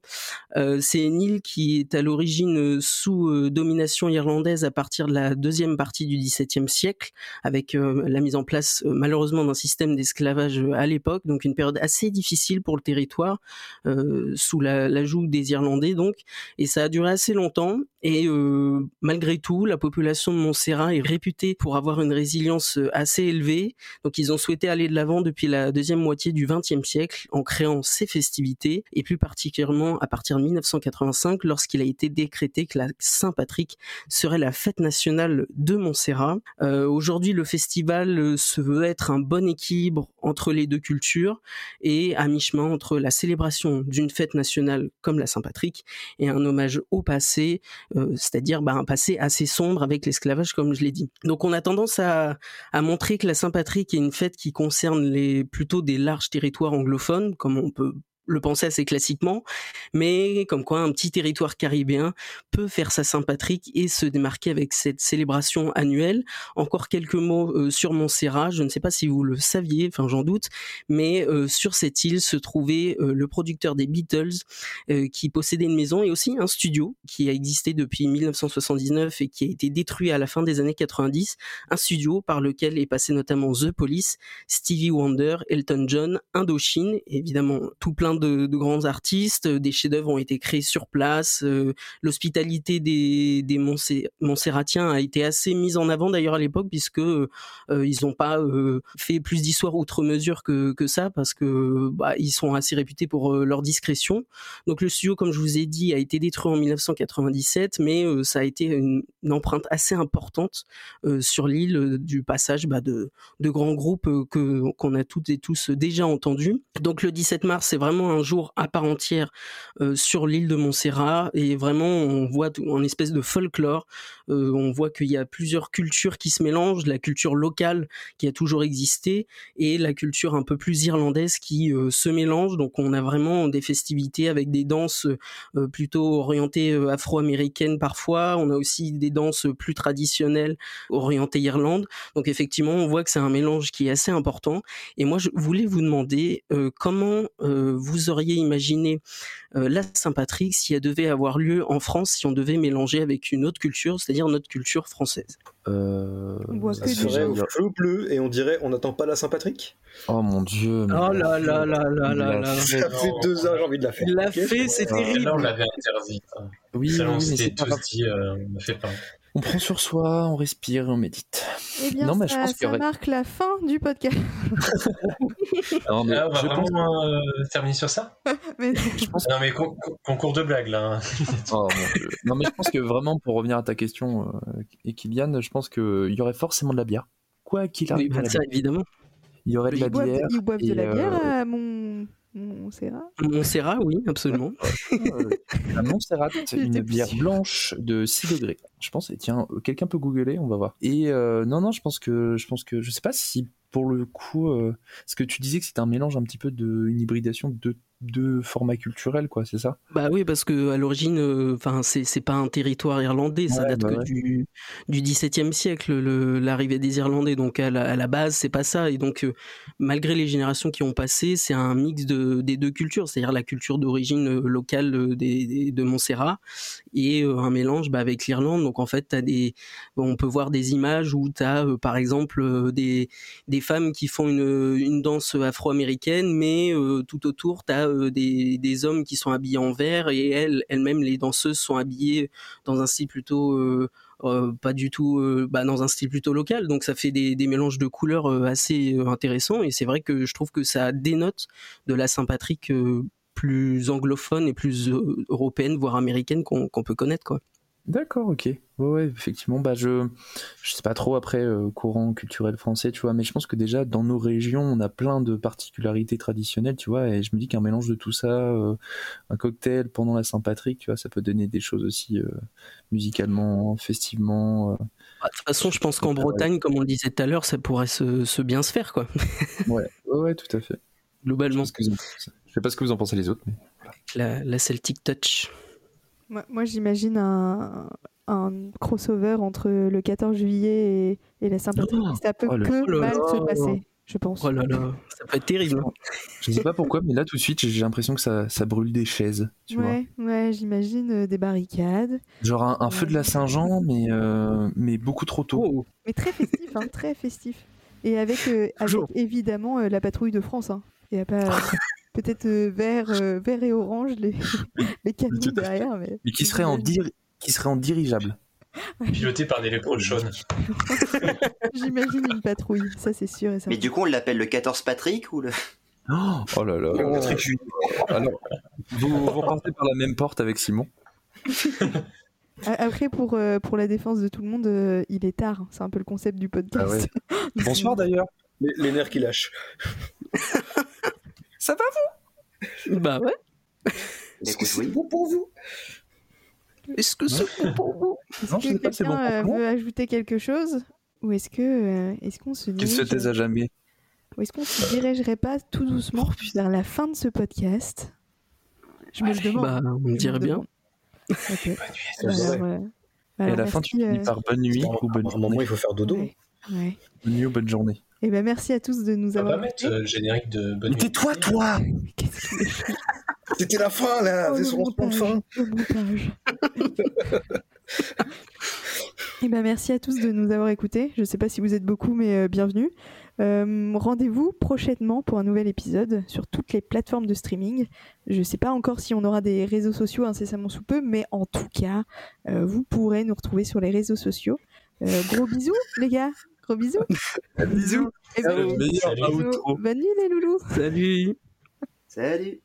Euh, c'est une île qui est à l'origine sous euh, domination irlandaise à partir de la deuxième partie du dix-septième siècle, avec euh, la mise en place euh, malheureusement d'un système d'esclavage à l'époque. Donc une période assez difficile pour le territoire, euh, sous la, la joue des Irlandais. Donc, et ça a duré assez longtemps, Et euh, malgré tout, la population de Montserrat est réputée pour avoir une résilience assez élevée. Donc ils ont souhaité aller de l'avant depuis la deuxième moitié du vingtième siècle en créant ces festivités, et plus particulièrement à partir de dix-neuf cent quatre-vingt-cinq, lorsqu'il a été décrété que la Saint-Patrick serait la fête nationale de Montserrat. Euh, aujourd'hui, le festival se veut être un bon équilibre entre les deux cultures et à mi-chemin entre la célébration d'une fête nationale comme la Saint-Patrick et un hommage au passé, euh, c'est-à-dire bah, un passé assez sombre avec l'esclavage, comme je l'ai dit. Donc on a tendance à, à montrer que la Saint-Patrick est une fête qui concerne les, plutôt des larges territoires anglophones, comme on peut le penser assez classiquement, mais comme quoi un petit territoire caribéen peut faire sa Saint-Patrick et se démarquer avec cette célébration annuelle. Encore quelques mots euh, sur Montserrat, je ne sais pas si vous le saviez, enfin j'en doute, mais euh, sur cette île se trouvait euh, le producteur des Beatles euh, qui possédait une maison et aussi un studio qui a existé depuis dix-neuf cent soixante-dix-neuf et qui a été détruit à la fin des années quatre-vingt-dix, un studio par lequel est passé notamment The Police, Stevie Wonder, Elton John, Indochine, évidemment tout plein De, de grands artistes, des chefs-d'œuvre ont été créés sur place. Euh, l'hospitalité des, des Montse- Montserratiens a été assez mise en avant d'ailleurs à l'époque, puisque euh, ils n'ont pas euh, fait plus d'histoire outre mesure que, que ça, parce que bah, ils sont assez réputés pour euh, leur discrétion. Donc le studio, comme je vous ai dit, a été détruit en dix-neuf cent quatre-vingt-dix-sept, mais euh, ça a été une, une empreinte assez importante euh, sur l'île euh, du passage bah, de, de grands groupes euh, que, qu'on a toutes et tous déjà entendus. Donc le dix-sept mars, c'est vraiment un jour à part entière euh, sur l'île de Montserrat, et vraiment on voit une espèce de folklore, euh, on voit qu'il y a plusieurs cultures qui se mélangent, la culture locale qui a toujours existé et la culture un peu plus irlandaise qui euh, se mélange. Donc on a vraiment des festivités avec des danses euh, plutôt orientées euh, afro-américaines parfois, on a aussi des danses plus traditionnelles orientées Irlande. Donc effectivement on voit que c'est un mélange qui est assez important, et moi je voulais vous demander euh, comment euh, vous Vous auriez imaginé euh, la Saint-Patrick si elle devait avoir lieu en France, si on devait mélanger avec une autre culture, c'est-à-dire notre culture française. Euh, on boit que du jeu au bleu et on dirait on n'attend pas la Saint-Patrick. Oh mon Dieu. Oh là là là là là là. Ça fait deux heures j'ai envie de la faire. La okay. Fée, c'est ah, terrible. Là on l'avait interdite. Oui, ça, on oui, mais c'est tous dit, euh, on fait pas. On prend sur soi, on respire, on médite. Eh bien, non, mais ça, je pense ça que... marque la fin du podcast. Non, mais ah, on va je vraiment pense... euh, terminer sur ça. Mais... je pense... Non mais con- concours de blagues là. Oh, bon, non mais je pense que vraiment, pour revenir à ta question, euh, et Kylian, je pense qu'il y aurait forcément de la bière. Quoi qu'il arrive. Oui, bah, ça, évidemment. Il y aurait de la boivent, bière. Ils boivent de la bière euh... à mon... Montserrat. Montserrat, oui, absolument. La Montserrat, une bière blanche de six degrés. Je pense, et tiens, quelqu'un peut googler, on va voir. Et euh, non, non, je pense que, je pense que, je sais pas si pour le coup, euh, parce que tu disais que c'était un mélange un petit peu de, une hybridation de de format culturel, quoi, c'est ça ? Bah oui, parce que à l'origine, enfin, euh, c'est c'est pas un territoire irlandais, ça ouais, date bah que ouais. du du XVIIe siècle, le, l'arrivée des Irlandais. Donc à la, à la base, c'est pas ça. Et donc, euh, malgré les générations qui ont passé, c'est un mix de des deux cultures, c'est-à-dire la culture d'origine locale des, des de Montserrat et euh, un mélange bah, avec l'Irlande. Donc en fait, t'as des, on peut voir des images où t'as euh, par exemple euh, des des femmes qui font une une danse afro-américaine, mais euh, tout autour t'as Des, des hommes qui sont habillés en vert, et elles, elles-mêmes, les danseuses, sont habillées dans un style plutôt euh, euh, pas du tout, euh, bah, dans un style plutôt local. Donc ça fait des, des mélanges de couleurs euh, assez euh, intéressants, et c'est vrai que je trouve que ça dénote de la Saint-Patrick euh, plus anglophone et plus euh, européenne, voire américaine, qu'on, qu'on peut connaître, quoi. D'accord, ok. Ouais, ouais, effectivement, bah je je sais pas trop après euh, courant culturel français, tu vois, mais je pense que déjà dans nos régions, on a plein de particularités traditionnelles, tu vois, et je me dis qu'un mélange de tout ça, euh, un cocktail pendant la Saint-Patrick, tu vois, ça peut donner des choses aussi euh, musicalement, festivement. Euh... Bah, de toute façon, je pense qu'en Bretagne, comme on le disait tout à l'heure, ça pourrait se, se bien se faire, quoi. ouais, ouais, ouais, tout à fait. Globalement. Je sais pas ce que vous en, je sais pas ce que vous en pensez les autres, mais voilà. La, la Celtic Touch. Moi, moi, j'imagine un, un crossover entre le quatorze juillet et, et la Saint-Patrick. Oh, ça peut oh que oh mal oh se passer, oh je pense. Oh là là, ça peut être terrible. Je ne sais pas pourquoi, mais là, tout de suite, j'ai l'impression que ça, ça brûle des chaises. Tu ouais, vois ouais, j'imagine euh, des barricades. Genre un, un ouais. feu de la Saint-Jean, mais, euh, mais beaucoup trop tôt. Oh. Mais très festif, hein, très festif. Et avec, euh, avec évidemment, euh, la patrouille de France. Hein. Il n'y a pas... Euh... Peut-être euh, vert, euh, vert et orange, les, les canons derrière. Mais, mais qui serait en, dir... qui serait en dirigeable. Piloté par des leprechauns. J'imagine une patrouille, ça c'est sûr et certain. Mais du coup, on l'appelle le quatorze Patrick ou le... Oh, oh là là. Oh. Alors, vous, vous repartez par la même porte avec Simon. Après, pour, euh, pour la défense de tout le monde, euh, il est tard. C'est un peu le concept du podcast. Ah ouais. Bonsoir d'ailleurs. Les, les nerfs qui lâchent. Ça va vous ? Bah ouais. Est-ce que c'est bon pour vous ? Est-ce que c'est bon pour vous ? Est-ce que quelqu'un veut ajouter quelque chose ? Ou est-ce que euh, est-ce qu'on se dirige... Qu'il se taise à jamais. Ou est-ce qu'on se dirigerait pas tout doucement vers la fin de ce podcast ? Je me le demande. Bah, on me dirait bien. Okay. Bonne nuit. Alors, euh... Alors, et à la merci, fin, tu euh... finis par bonne nuit ou bonne journée. À un moment, il faut faire dodo. Ouais. Ouais. Bonne nuit ou bonne journée. Et ben bah, merci à tous de nous avoir. On va mettre le générique de bonne nuit. Mais tais-toi, toi. Qu'est-ce que tu... C'était la fin, là. Oh, c'est son montage, de fin. Le montage. Et ben merci à tous de nous avoir écoutés. Je sais pas si vous êtes beaucoup, mais euh, bienvenue. Euh, rendez-vous prochainement pour un nouvel épisode sur toutes les plateformes de streaming. Je sais pas encore si on aura des réseaux sociaux incessamment sous peu, mais en tout cas, euh, vous pourrez nous retrouver sur les réseaux sociaux. Euh, gros bisous, les gars. Gros bisous. Bisous. Et ben, bisous. Bonne nuit, les loulous. Salut. Salut.